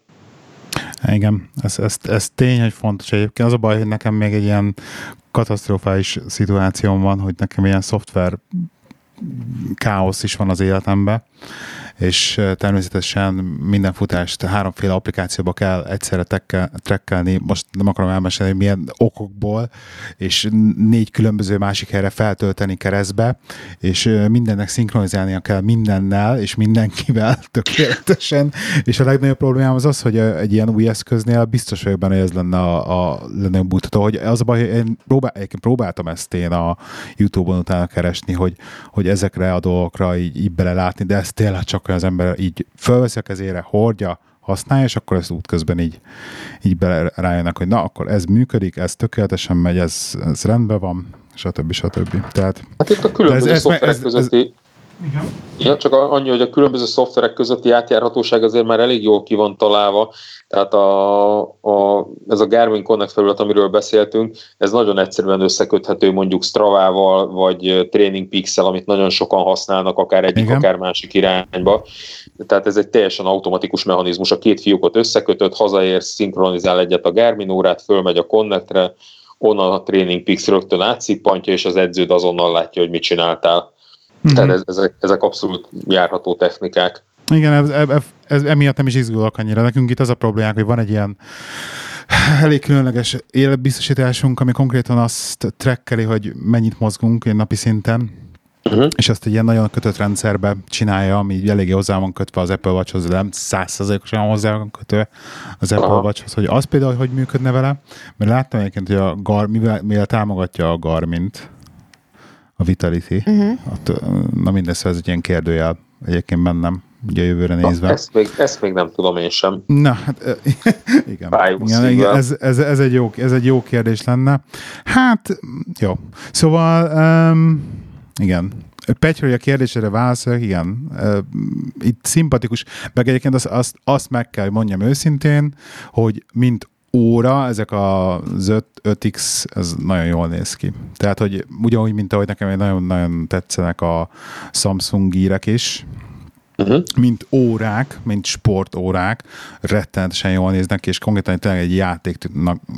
Igen, ez, ez, ez tény, hogy fontos. Egyébként az a baj, hogy nekem még egy ilyen katasztrofális szituációm van, hogy nekem ilyen szoftver káosz is van az életemben, és természetesen minden futást háromféle applikációba kell egyszerre trekkelni, most nem akarom elmesélni, milyen okokból, és négy különböző másik helyre feltölteni keresztbe, és mindennek szinkronizálnia kell mindennel, és mindenkivel tökéletesen, és a legnagyobb problémám az az, hogy egy ilyen új eszköznél biztos vagyok benne, hogy ez lenne a, a legnagyobb mutató, hogy az a baj, hogy én próbál, próbáltam ezt én a YouTube-on utána keresni, hogy, hogy ezekre a dolgokra így, így belelátni, de ez tényleg csak akkor az ember így fölveszi a kezére, hordja, használja, és akkor ezt útközben így, így bele rájönnek, hogy na, akkor ez működik, ez tökéletesen megy, ez, ez rendben van, stb. stb. Tehát, hát itt a különböző ez, szoftverek ez, ez, közötti... Ez, ez, ja, csak annyi, hogy a különböző szoftverek közötti átjárhatóság azért már elég jól ki van találva, tehát a, a, ez a Garmin Connect felület, amiről beszéltünk, ez nagyon egyszerűen összeköthető mondjuk Stravával, vagy Training Pixel, amit nagyon sokan használnak, akár egyik, igen, akár másik irányba. Tehát ez egy teljesen automatikus mechanizmus. A két fiókot összekötött, hazaérsz, szinkronizál egyet a Garmin órát, fölmegy a Connectre, onnan a Training Pix rögtön átszippantja, és az edződ azonnal látja, hogy mit csináltál. Uh-huh. Tehát ez, ezek, ezek abszolút járható technikák. Igen, ez, ez, ez, emiatt nem is izgulok annyira. Nekünk itt az a problémánk, hogy van egy ilyen elég különleges életbiztosításunk, ami konkrétan azt trackeli, hogy mennyit mozgunk ilyen napi szinten, uh-huh. és azt egy ilyen nagyon kötött rendszerbe csinálja, ami eléggé hozzá van kötve az Apple Watchhoz, nem száz százalékosan hozzá van kötve az Apple Aha. Watchhoz, hogy az például, hogy működne vele, mert láttam egyébként, hogy a Gar, mivel, mivel támogatja a Garmint, a Vitality, uh-huh. ott, na mindössze ez egy ilyen kérdőjel egyébként bennem, ugye a jövőre nézve. Na, ezt, még, ezt még nem tudom én sem. Na, hát, igen. igen, igen ez, ez, ez, egy jó, ez egy jó kérdés lenne. Hát, jó. Szóval, um, igen. Petyről a kérdésére válaszolok, igen. Uh, itt szimpatikus, meg egyébként azt, azt, azt meg kell, hogy mondjam őszintén, hogy mint óra, ezek az öt, öt X, ez nagyon jól néz ki. Tehát, hogy ugyanúgy, mint ahogy nekem nagyon-nagyon tetszenek a Samsung gírek is, uh-huh. mint órák, mint sportórák, rettenetesen jól néznek ki, és konkrétan tényleg egy játék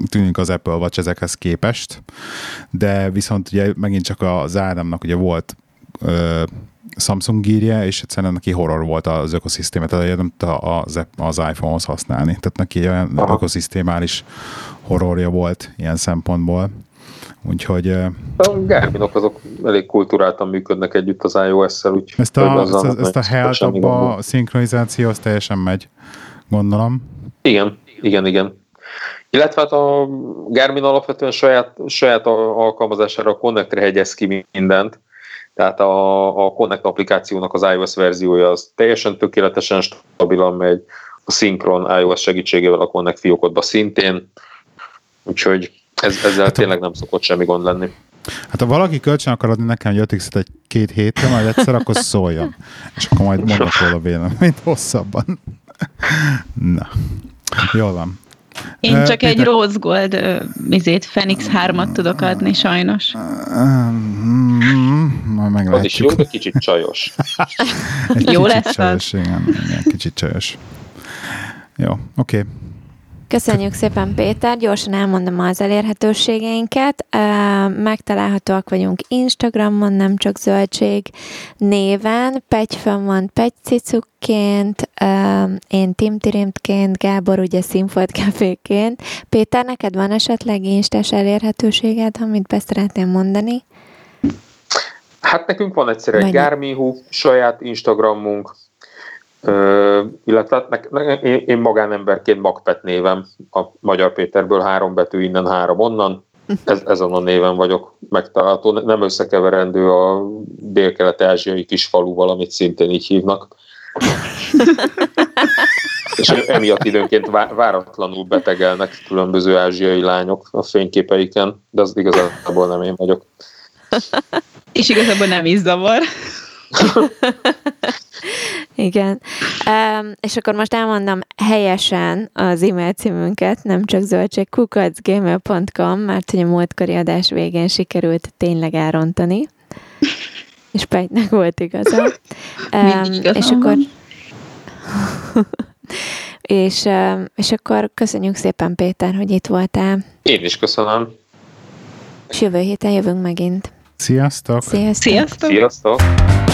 tűnik az Apple Watch ezekhez képest, de viszont ugye megint csak az Ádámnak ugye volt ö, Samsung gírje, és egyszerűen neki horror volt az ökoszisztéma, tehát nem tudta az, az iPhone-hoz használni, tehát neki olyan Aha. ökoszisztémális horrorja volt ilyen szempontból. Úgyhogy... A Garminok azok elég kulturáltan működnek együtt az iOS-szel, úgy... Ezt a, ezt a, ezt a health abba szinkronizáció, az teljesen megy, gondolom. Igen, igen, igen. Illetve hát a Garmin alapvetően saját, saját alkalmazására a Connectre hegyez ki mindent, tehát a, a Connect applikációnak az iOS verziója az teljesen tökéletesen stabilan megy, a szinkron iOS segítségével a Connect fiókodba szintén, úgyhogy Ez, ezzel hát, tényleg nem szokott semmi gond lenni. Hát ha valaki kölcsön akar adni nekem egy öt X-et egy két hétre, majd egyszer, akkor szóljon. És akkor majd mondok róla véleményt hosszabban. Na, jól van. Én uh, csak Péter... egy rose gold uh, izét, Fenix hármat tudok adni, sajnos. Majd meglátjuk. Az is jó, egy kicsit csajos. egy jó kicsit lesz csajos, az? Igen, igen, kicsit csajos. Jó, oké. Okay. Köszönjük szépen, Péter! Gyorsan elmondom az elérhetőségeinket. Megtalálhatóak vagyunk Instagramon, nem csak Zöldség néven. Pegy fönn van Pegycicukként, én Timtirimtként, Gábor ugye Színfolt Caféként. Péter, neked van esetleg instás elérhetőséged, amit be szeretném mondani? Hát nekünk van egyszerűen egy Garmin.hu, saját Instagramunk, Uh, illetve ne, ne, én, én magánemberként Magpet névem, a Magyar Péterből három betű innen, három onnan, ez, ezen a néven vagyok megtalálható, nem összekeverendő a délkelet-ázsiai kisfaluval, amit szintén így hívnak. És emiatt időnként váratlanul betegelnek különböző ázsiai lányok a fényképeiken, de az igazából nem én vagyok. És igazából nem is zavar. Igen. Um, és akkor most elmondom helyesen az e-mail címünket, nem csak zöldség, kukac gmail pont com, mert hogy a múltkori adás végén sikerült tényleg elrontani. És Pegynek volt igaza. Um, és akkor és, um, és akkor köszönjük szépen, Péter, hogy itt voltál. Én is köszönöm. És jövő héten jövünk megint. Sziasztok! Sziasztok! Sziasztok! Sziasztok.